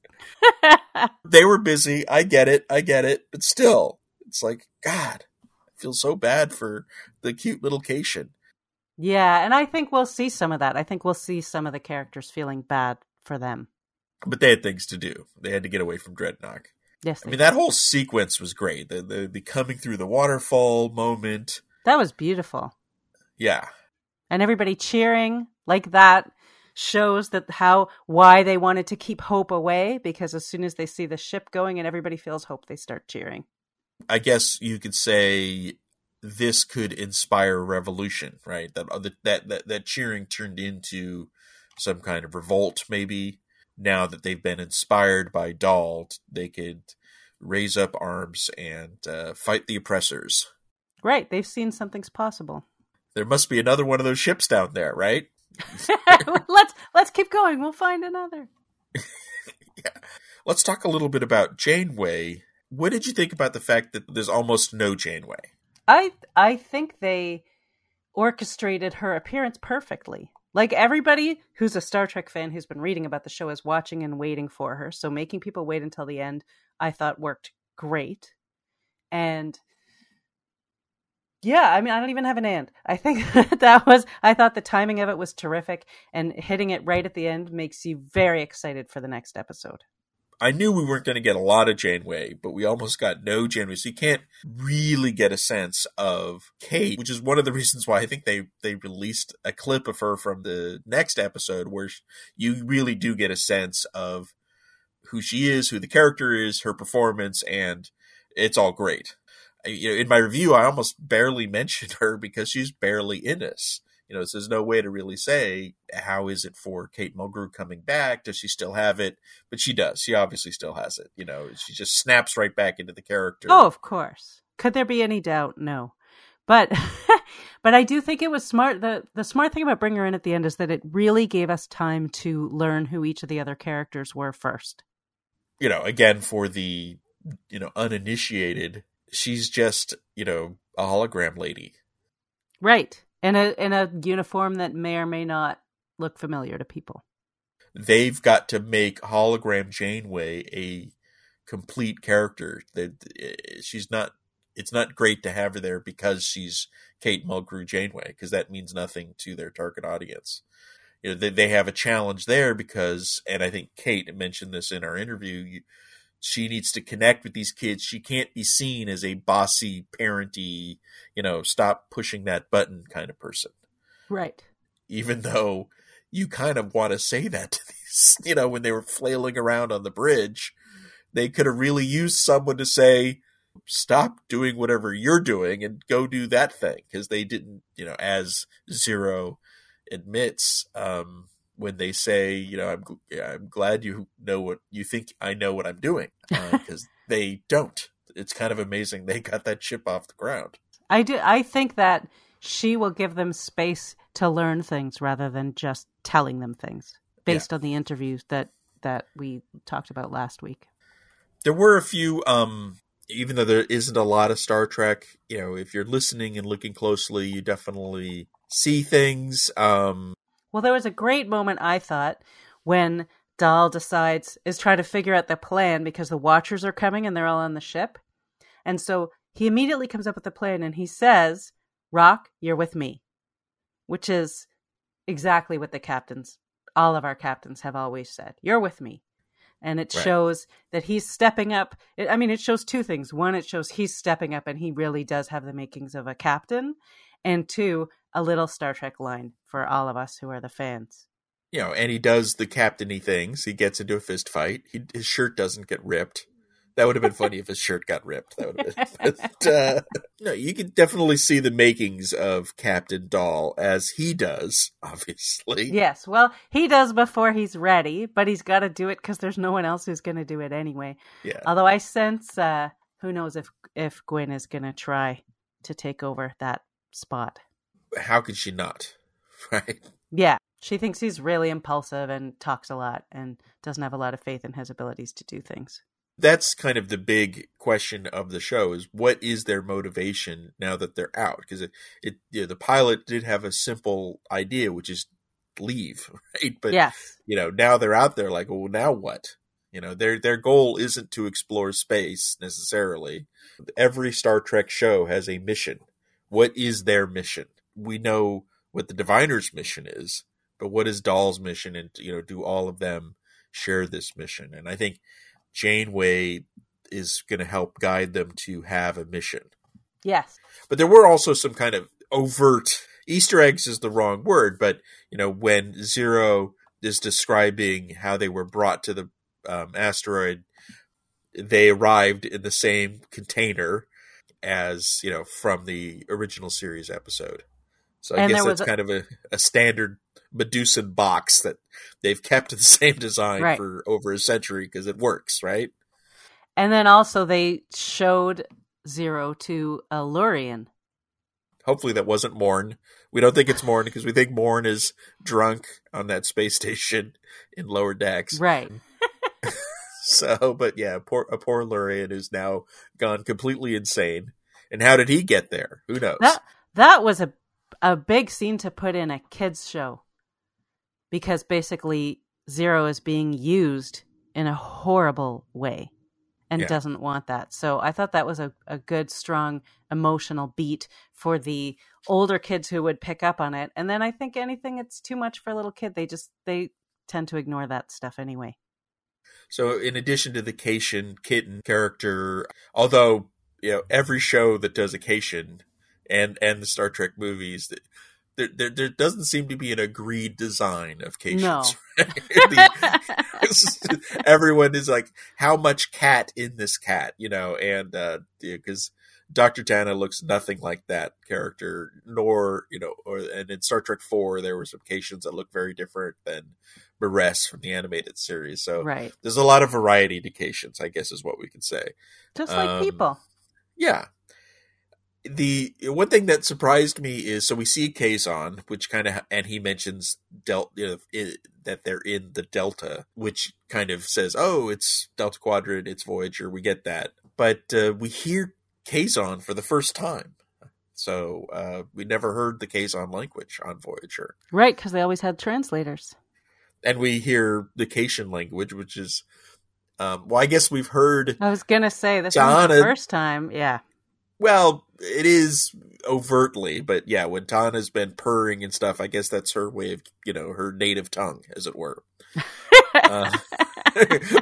They were busy. I get it. I get it. But still, it's like, God, I feel so bad for the cute little Cation. Yeah, and I think we'll see some of that. I think we'll see some of the characters feeling bad for them. But they had things to do. They had to get away from Dreadnought. Yes, I mean, did. That whole sequence was great. The, the the coming through the waterfall moment. That was beautiful. Yeah. And everybody cheering like that shows that how why they wanted to keep hope away, because as soon as they see the ship going and everybody feels hope, they start cheering. I guess you could say... this could inspire revolution, right? That, that that that cheering turned into some kind of revolt, maybe. Now that they've been inspired by Dahl, they could raise up arms and uh, fight the oppressors. Right, they've seen something's possible. There must be another one of those ships down there, right? let's let's keep going. We'll find another. Yeah. Let's talk a little bit about Janeway. What did you think about the fact that there's almost no Janeway? I I think they orchestrated her appearance perfectly. Like, everybody who's a Star Trek fan who's been reading about the show is watching and waiting for her. So making people wait until the end, I thought worked great. And yeah, I mean, I don't even have an and. I think that, that was, I thought the timing of it was terrific. And hitting it right at the end makes you very excited for the next episode. I knew we weren't going to get a lot of Janeway, but we almost got no Janeway. So you can't really get a sense of Kate, which is one of the reasons why I think they, they released a clip of her from the next episode where you really do get a sense of who she is, who the character is, her performance, and it's all great. I, you know, in my review, I almost barely mentioned her because she's barely in this. You know, so there's no way to really say, how is it for Kate Mulgrew coming back? Does she still have it? But she does. She obviously still has it. You know, she just snaps right back into the character. Oh, of course. Could there be any doubt? No. But but I do think it was smart. The, the smart thing about bringing her in at the end is that it really gave us time to learn who each of the other characters were first. You know, again, for the, you know, uninitiated, she's just, you know, a hologram lady. Right. In a in a uniform that may or may not look familiar to people. They've got to make hologram Janeway a complete character. That she's not. It's not great to have her there because she's Kate Mulgrew Janeway, because that means nothing to their target audience. You know, they they have a challenge there because, and I think Kate mentioned this in our interview. You, she needs to connect with these kids. She can't be seen as a bossy, parenty, you know, stop pushing that button kind of person. Right. Even though you kind of want to say that to these, you know, when they were flailing around on the bridge, they could have really used someone to say, stop doing whatever you're doing and go do that thing. Because they didn't, you know, as Zero admits, um, when they say, you know, I'm I'm glad you know what you think I know what I'm doing, because uh, they don't. It's kind of amazing they got that ship off the ground. I do. I think that she will give them space to learn things rather than just telling them things based yeah. on the interviews that, that we talked about last week. There were a few, um, even though there isn't a lot of Star Trek, you know, if you're listening and looking closely, you definitely see things. Um, Well, there was a great moment, I thought, when Dahl decides, is trying to figure out the plan because the Watchers are coming and they're all on the ship. And so he immediately comes up with the plan and he says, Rok, you're with me, which is exactly what the captains, all of our captains have always said. You're with me. And it right. shows that he's stepping up. I mean, it shows two things. One, it shows he's stepping up and he really does have the makings of a captain. And two, a little Star Trek line for all of us who are the fans. You know, and he does the captainy things. He gets into a fist fight. He, his shirt doesn't get ripped. That would have been funny if his shirt got ripped. That would have been. But, uh, no, you can definitely see the makings of Captain Dahl as he does, obviously. Yes, well, he does before he's ready, but he's got to do it because there's no one else who's going to do it anyway. Yeah. Although I sense, uh, who knows if if Gwyn is going to try to take over that spot. How could she not? Right. Yeah. She thinks he's really impulsive and talks a lot and doesn't have a lot of faith in his abilities to do things. That's kind of the big question of the show, is what is their motivation now that they're out? Because it, it, you know, the pilot did have a simple idea, which is leave, right? But, yes. you know, now they're out there like, well, now what? You know, their their goal isn't to explore space necessarily. Every Star Trek show has a mission. What is their mission? We know what the Diviner's mission is, but what is Dahl's mission? And, you know, do all of them share this mission? And I think Janeway is going to help guide them to have a mission. Yes. But there were also some kind of overt Easter eggs is the wrong word, but, you know, when Zero is describing how they were brought to the um, asteroid, they arrived in the same container as, you know, from the original series episode. So I and guess that's a- kind of a, a standard Medusan box that they've kept the same design right. for over a century because it works, right? And then also they showed Zero to a Lurian. Hopefully that wasn't Morn. We don't think it's Morn because we think Morn is drunk on that space station in Lower Decks. Right. So, but yeah, poor, a poor Lurian who's now gone completely insane. And how did he get there? Who knows? That, that was a a big scene to put in a kids' show. Because basically Zero is being used in a horrible way and yeah. doesn't want that. So I thought that was a, a good, strong, emotional beat for the older kids who would pick up on it. And then I think anything that's too much for a little kid, they just, they tend to ignore that stuff anyway. So in addition to the Cation kitten character, although, you know, every show that does a Cation and, and the Star Trek movies that, There, there, there doesn't seem to be an agreed design of Cations. No. Right? The, just, everyone is like, how much cat in this cat, you know? And uh, because Doctor Tana looks nothing like that character, nor, you know, or and in Star Trek four, there were some Cations that look very different than Maress from the animated series. So right. there's a lot of variety to Cations, I guess is what we could say. Just like um, people. Yeah. The one thing that surprised me is, so we see Kazon, which kind of, and he mentions del, you know, it, that they're in the Delta, which kind of says, oh, it's Delta Quadrant, it's Voyager, we get that. But uh, we hear Kazon for the first time. So uh, we never heard the Kazon language on Voyager. Right, because they always had translators. And we hear the Cation language, which is, um, well, I guess we've heard. I was going to say, this is the first time, yeah. Well, it is overtly, but yeah, when Tana's been purring and stuff, I guess that's her way of, you know, her native tongue, as it were, uh,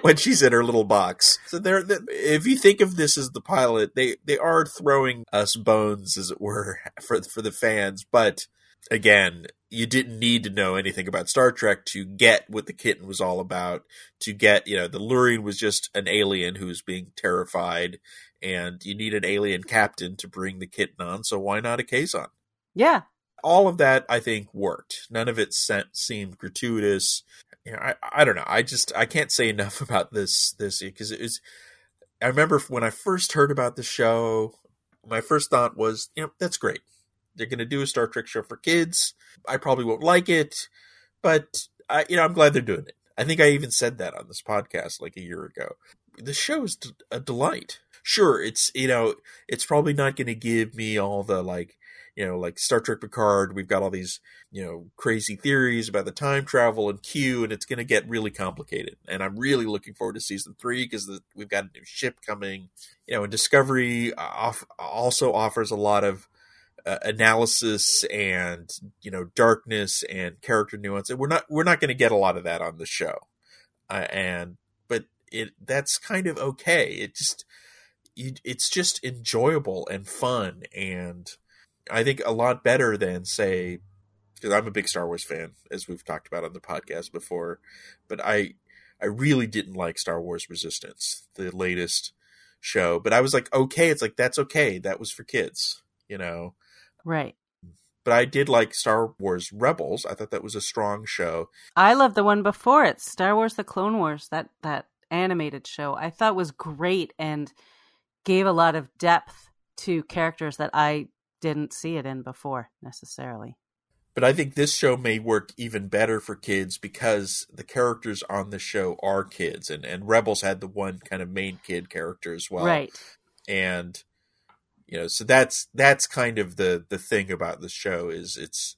when she's in her little box. So there, if you think of this as the pilot, they, they are throwing us bones, as it were, for for the fans. But again, you didn't need to know anything about Star Trek to get what the kitten was all about, to get, you know, the Lurian was just an alien who was being terrified. And you need an alien captain to bring the kitten on, so why not a Kazon? Yeah. All of that, I think, worked. None of it sent, seemed gratuitous. You know, I, I don't know. I just, I can't say enough about this, this, because it was, I remember when I first heard about the show, my first thought was, you know, that's great. They're going to do a Star Trek show for kids. I probably won't like it, but I, you know, I'm glad they're doing it. I think I even said that on this podcast like a year ago. The show is a delight. Sure, it's, you know, it's probably not going to give me all the, like, you know, like Star Trek Picard, we've got all these, you know, crazy theories about the time travel and Q, and it's going to get really complicated. And I'm really looking forward to season three because we've got a new ship coming, you know, and Discovery off, also offers a lot of uh, analysis and, you know, darkness and character nuance. And we're not, we're not going to get a lot of that on the show. Uh, and, but it, that's kind of okay. It just, it's just enjoyable and fun, and I think a lot better than, say, because I'm a big Star Wars fan, as we've talked about on the podcast before, but I I really didn't like Star Wars Resistance, the latest show, but I was like, okay, it's like, that's okay, that was for kids, you know? Right. But I did like Star Wars Rebels. I thought that was a strong show. I love the one before it, Star Wars The Clone Wars, that that animated show I thought was great, and gave a lot of depth to characters that I didn't see it in before necessarily. But I think this show may work even better for kids because the characters on the show are kids. And, and Rebels had the one kind of main kid character as well. Right. And, you know, so that's that's kind of the, the thing about the show is it's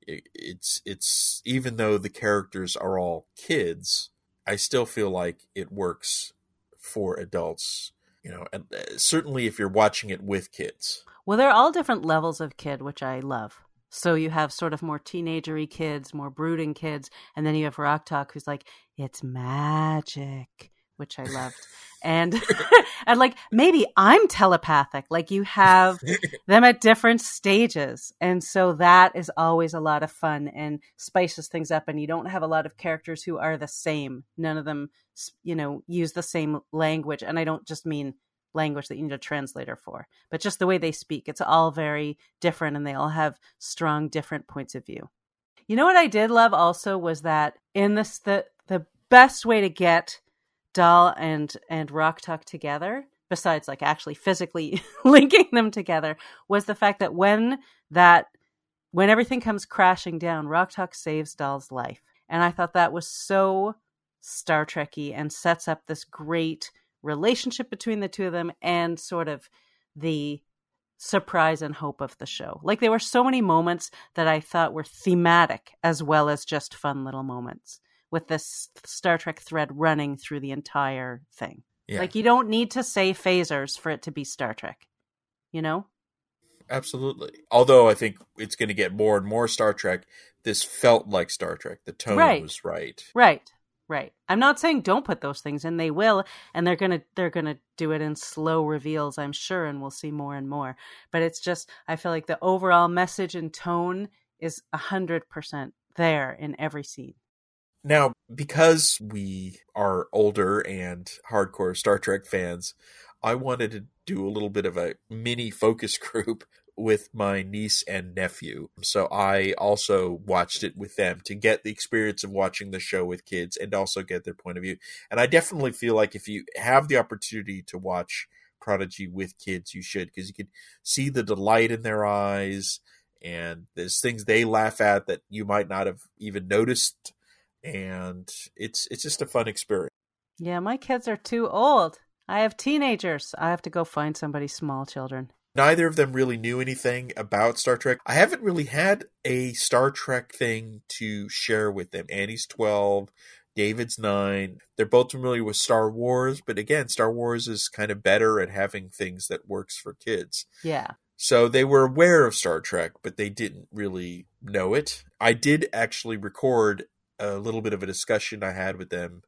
it, it's it's even though the characters are all kids, I still feel like it works for adults, you know, and certainly if you're watching it with kids. Well, they're all different levels of kid, which I love. So you have sort of more teenagery kids, more brooding kids, and then you have Rok-Tahk, who's like, it's magic, which I loved. And and like, maybe I'm telepathic. Like you have them at different stages. And so that is always a lot of fun and spices things up. And you don't have a lot of characters who are the same. None of them, you know, use the same language. And I don't just mean language that you need a translator for, but just the way they speak. It's all very different and they all have strong, different points of view. You know what I did love also was that in this, the the best way to get Dahl and, and Rok-Tahk together, besides like actually physically linking them together, was the fact that when that, when everything comes crashing down, Rok-Tahk saves Dahl's life. And I thought that was so Star Trek-y and sets up this great relationship between the two of them and sort of the surprise and hope of the show. Like there were so many moments that I thought were thematic as well as just fun little moments with this Star Trek thread running through the entire thing. Yeah. Like you don't need to say phasers for it to be Star Trek, you know? Absolutely. Although I think it's going to get more and more Star Trek. This felt like Star Trek. The tone right. was right. Right. Right. I'm not saying don't put those things in. They will, and they're gonna they're gonna do it in slow reveals, I'm sure, and we'll see more and more. But it's just I feel like the overall message and tone is a hundred percent there in every scene. Now, because we are older and hardcore Star Trek fans, I wanted to do a little bit of a mini focus group with my niece and nephew. So I also watched it with them to get the experience of watching the show with kids and also get their point of view. And I definitely feel like if you have the opportunity to watch Prodigy with kids, you should, because you could see the delight in their eyes and there's things they laugh at that you might not have even noticed. And it's, it's just a fun experience. Yeah. My kids are too old. I have teenagers. I have to go find somebody small children. Neither of them really knew anything about Star Trek. I haven't really had a Star Trek thing to share with them. Annie's twelve, David's nine. They're both familiar with Star Wars, but again, Star Wars is kind of better at having things that works for kids. Yeah. So they were aware of Star Trek, but they didn't really know it. I did actually record a little bit of a discussion I had with them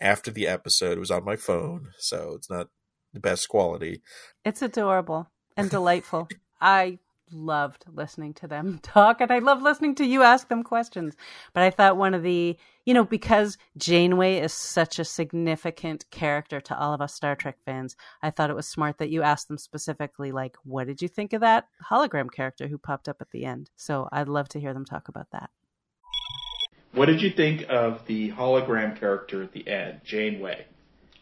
after the episode. It was on my phone, so it's not the best quality. It's adorable. And delightful. I loved listening to them talk, and I love listening to you ask them questions. But I thought one of the, you know, because Janeway is such a significant character to all of us Star Trek fans, I thought it was smart that you asked them specifically, like, what did you think of that hologram character who popped up at the end? So I'd love to hear them talk about that. What did you think of the hologram character at the end, Janeway?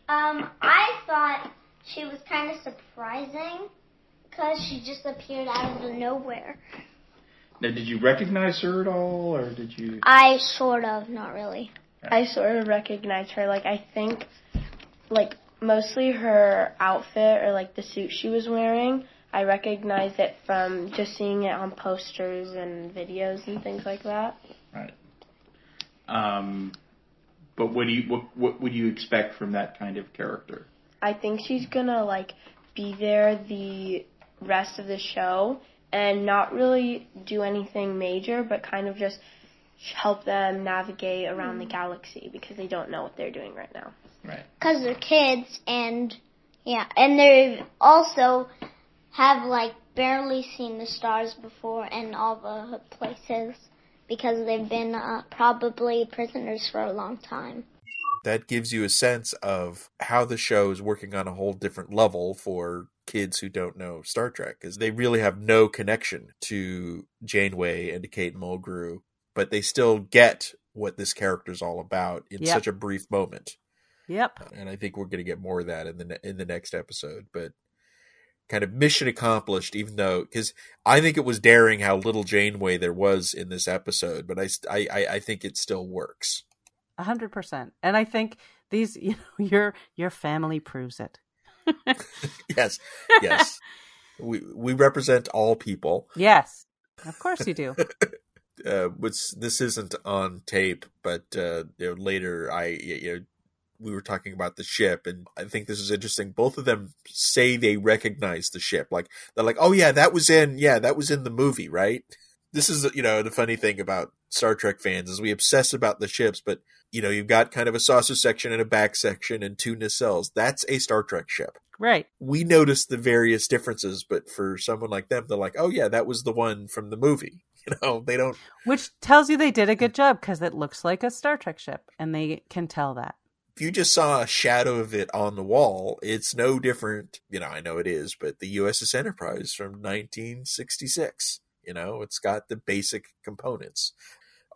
Um, I thought she was kind of surprising. Because she just appeared out of the nowhere. Now, did you recognize her at all, or did you... I sort of, not really. I sort of recognized her. Like, I think, like, mostly her outfit or, like, the suit she was wearing, I recognized it from just seeing it on posters and videos and things like that. Right. Um, but what do you what, what would you expect from that kind of character? I think she's gonna, like, be there the rest of the show and not really do anything major, but kind of just help them navigate around the galaxy because they don't know what they're doing right now. Right. Because they're kids and, yeah, and they also have, like, barely seen the stars before and all the places because they've been uh, probably prisoners for a long time. That gives you a sense of how the show is working on a whole different level for kids who don't know Star Trek, because they really have no connection to Janeway and to Kate Mulgrew, but they still get what this character's all about in yep. such a brief moment. Yep. And I think we're going to get more of that in the in the next episode, but kind of mission accomplished, even though, because I think it was daring how little Janeway there was in this episode, but I, I, I think it still works. A hundred percent. And I think these, you know, your, your family proves it. Yes. Yes. We, we represent all people. Yes. Of course you do. Uh, which this isn't on tape, but uh, you know, later I, you know, we were talking about the ship, and I think this is interesting. Both of them say they recognize the ship. Like they're like, oh yeah, that was in, yeah, that was in the movie, right? This is, you know, the funny thing about Star Trek fans is we obsess about the ships, but you know, you've got kind of a saucer section and a back section and two nacelles. That's a Star Trek ship. Right. We notice the various differences, but for someone like them, they're like, oh yeah, that was the one from the movie. You know, they don't. Which tells you they did a good job because it looks like a Star Trek ship, and they can tell that. If you just saw a shadow of it on the wall, it's no different. You know, I know it is, but the U S S Enterprise from nineteen sixty-six, you know, it's got the basic components.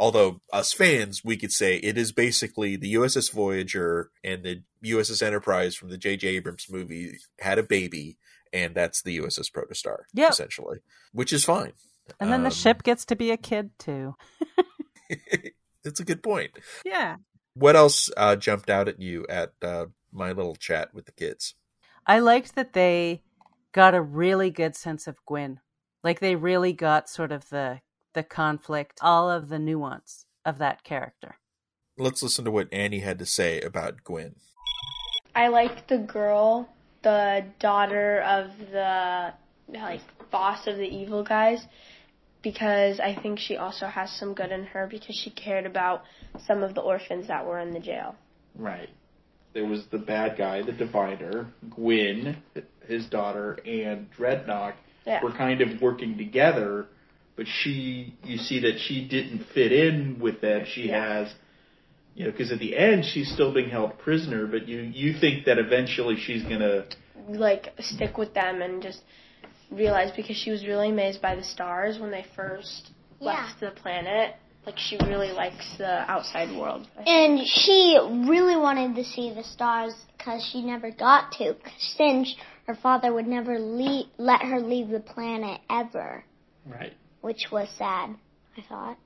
Although us fans, we could say it is basically the U S S Voyager and the U S S Enterprise from the J J Abrams movie had a baby, and that's the U S S Protostar, yep. Essentially, which is fine. And then um, the ship gets to be a kid, too. It's a good point. Yeah. What else uh, jumped out at you at uh, my little chat with the kids? I liked that they got a really good sense of Gwyn. Like, they really got sort of the the conflict, all of the nuance of that character. Let's listen to what Annie had to say about Gwyn. I liked the girl, the daughter of the, like, boss of the evil guys, because I think she also has some good in her because she cared about some of the orphans that were in the jail. Right. There was the bad guy, the Diviner, Gwyn, his daughter, and Dreadnought yeah. were kind of working together, but she, you see that she didn't fit in with them. She yeah. has, you know, because at the end she's still being held prisoner, but you, you think that eventually she's going to... Like, stick with them and just... realized because she was really amazed by the stars when they first yeah. left the planet. Like, she really likes the outside world. And she really wanted to see the stars because she never got to. Because then her father would never leave, let her leave the planet ever. Right. Which was sad, I thought.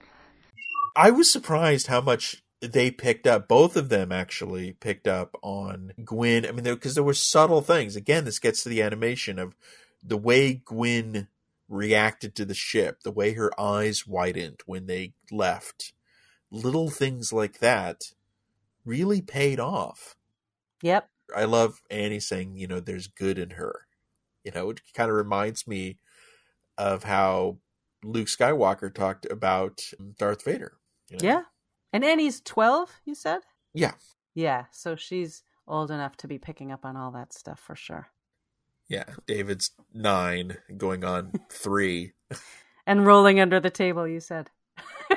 I was surprised how much they picked up, both of them actually picked up on Gwyn. I mean, because there were subtle things. Again, this gets to the animation of the way Gwyn reacted to the ship, the way her eyes widened when they left, little things like that really paid off. Yep. I love Annie saying, you know, there's good in her. You know, it kind of reminds me of how Luke Skywalker talked about Darth Vader. You know? Yeah. And Annie's twelve, you said? Yeah. Yeah. So she's old enough to be picking up on all that stuff for sure. Yeah, David's nine, going on three, and rolling under the table. You said,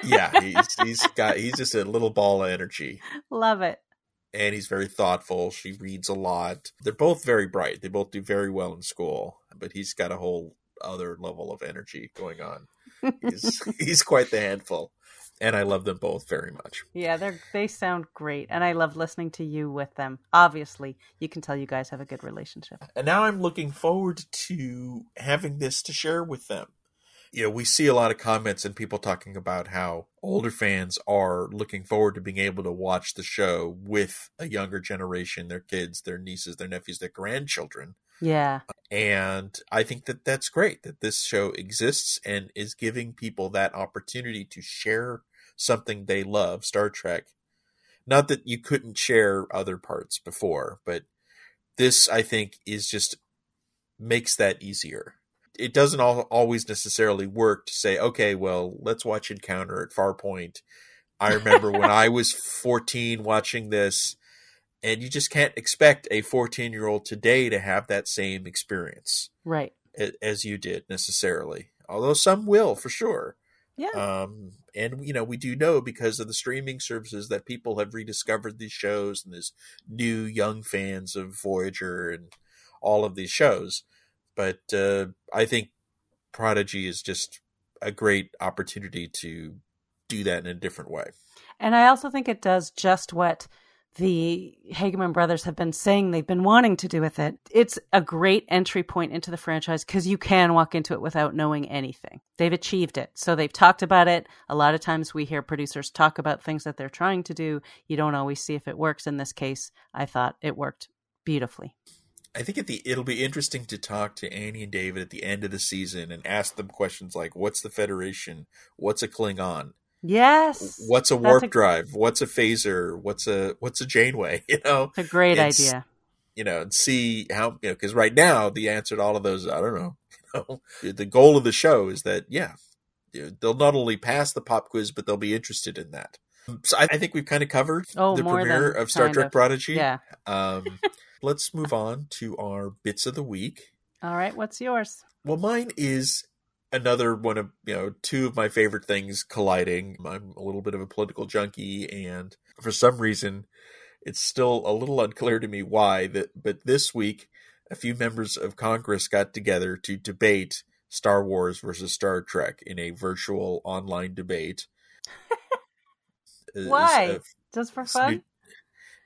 "Yeah, he's he's got he's just a little ball of energy. Love it." And he's very thoughtful. She reads a lot. They're both very bright. They both do very well in school. But he's got a whole other level of energy going on. He's he's quite the handful, and I love them both very much. Yeah, they they sound great, and I love listening to you with them. Obviously, you can tell you guys have a good relationship. And now I'm looking forward to having this to share with them. You know, we see a lot of comments and people talking about how older fans are looking forward to being able to watch the show with a younger generation, their kids, their nieces, their nephews, their grandchildren. Yeah. And I think that that's great that this show exists and is giving people that opportunity to share something they love, Star Trek. Not that you couldn't share other parts before, but this, I think, is just makes that easier. It doesn't all, always necessarily work to say, okay, well, let's watch Encounter at Farpoint. I remember when I was fourteen watching this, and you just can't expect a fourteen-year-old today to have that same experience. Right. As you did necessarily. Although some will, for sure. Yeah. Um, and, you know, we do know because of the streaming services that people have rediscovered these shows, and there's new young fans of Voyager and all of these shows. But uh, I think Prodigy is just a great opportunity to do that in a different way. And I also think it does just what the Hageman brothers have been saying they've been wanting to do with it. It's a great entry point into the franchise because you can walk into it without knowing anything. They've achieved it. So they've talked about it. A lot of times we hear producers talk about things that they're trying to do. You don't always see if it works. In this case, I thought it worked beautifully. I think at the, it'll be interesting to talk to Annie and David at the end of the season and ask them questions like, what's the Federation? What's a Klingon? Yes. What's a warp a, drive? What's a phaser? What's a what's a Janeway? You know, it's a great and, idea. You know, and see how, you know, because right now the answer to all of those, I don't know. You know, the goal of the show is that yeah, they'll not only pass the pop quiz, but they'll be interested in that. So I, I think we've kind of covered oh, the premiere than, of Star Trek of. Prodigy. Yeah. Um, let's move on to our bits of the week. All right, what's yours? Well, mine is another one of, you know, two of my favorite things colliding. I'm a little bit of a political junkie, and for some reason, it's still a little unclear to me why. That, but this week, a few members of Congress got together to debate Star Wars versus Star Trek in a virtual online debate. Why? Just for fun?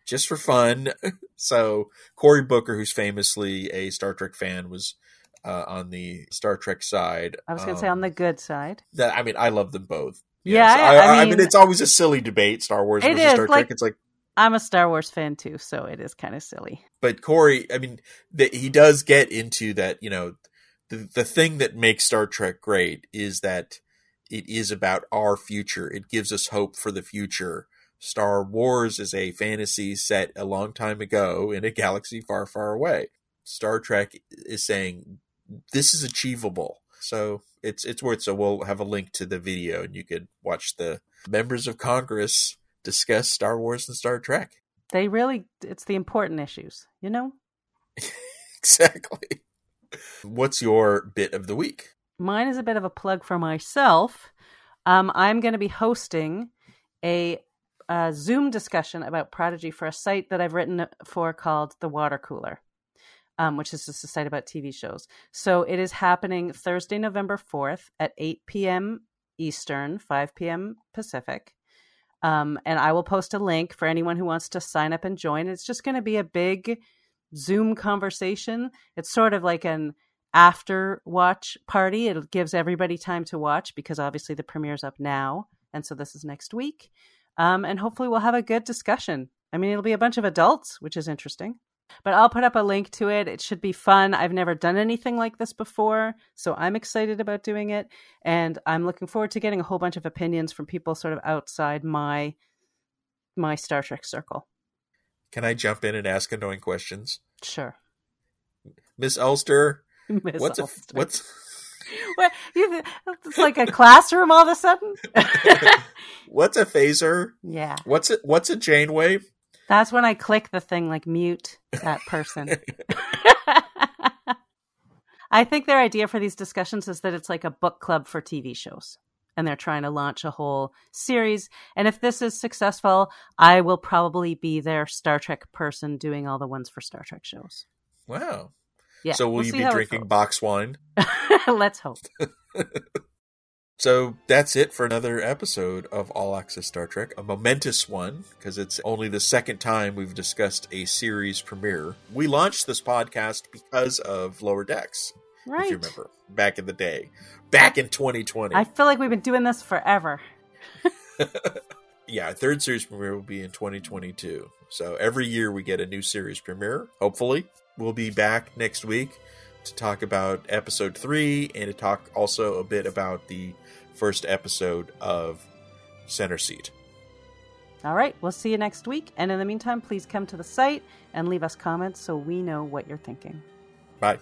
Just for fun. So Cory Booker, who's famously a Star Trek fan, was Uh, on the Star Trek side. I was going to um, say on the good side. That I mean, I love them both. Yeah, yeah so I, I, mean, I mean, it's always a silly debate, Star Wars versus is, Star like, Trek. It's like, I'm a Star Wars fan too, so it is kind of silly. But Corey, I mean, the, he does get into that, you know, the, the thing that makes Star Trek great is that it is about our future. It gives us hope for the future. Star Wars is a fantasy set a long time ago in a galaxy far, far away. Star Trek is saying, this is achievable. So it's it's worth so we'll have a link to the video and you could watch the members of Congress discuss Star Wars and Star Trek. They really it's the important issues, you know? Exactly. What's your bit of the week? Mine is a bit of a plug for myself. Um, I'm going to be hosting a, a Zoom discussion about Prodigy for a site that I've written for called The Water Cooler. Um, which is just a site about T V shows. So it is happening Thursday, November fourth at eight p.m. Eastern, five p.m. Pacific. Um, and I will post a link for anyone who wants to sign up and join. It's just going to be a big Zoom conversation. It's sort of like an after watch party. It gives everybody time to watch because obviously the premiere's up now. And so this is next week. Um, and hopefully we'll have a good discussion. I mean, it'll be a bunch of adults, which is interesting. But I'll put up a link to it. It should be fun. I've never done anything like this before, so I'm excited about doing it. And I'm looking forward to getting a whole bunch of opinions from people sort of outside my my Star Trek circle. Can I jump in and ask annoying questions? Sure. Miss Ulster, Miss what's Ulster. A, what's... What, you, it's like a classroom all of a sudden? What's a phaser? Yeah. What's a, what's a Janeway? That's when I click the thing, like mute that person. I think their idea for these discussions is that it's like a book club for T V shows. And they're trying to launch a whole series. And if this is successful, I will probably be their Star Trek person doing all the ones for Star Trek shows. Wow. Yeah. So will we'll you be drinking box wine? Let's hope. So that's it for another episode of All Access Star Trek, a momentous one because it's only the second time we've discussed a series premiere. We launched this podcast because of Lower Decks, right? If you remember, back in the day, back in twenty twenty. I feel like we've been doing this forever. Yeah, our third series premiere will be in twenty twenty-two. So every year we get a new series premiere, hopefully. We'll be back next week to talk about episode three and to talk also a bit about the first episode of Center Seat. All right. We'll see you next week. And in the meantime, please come to the site and leave us comments so we know what you're thinking. Bye.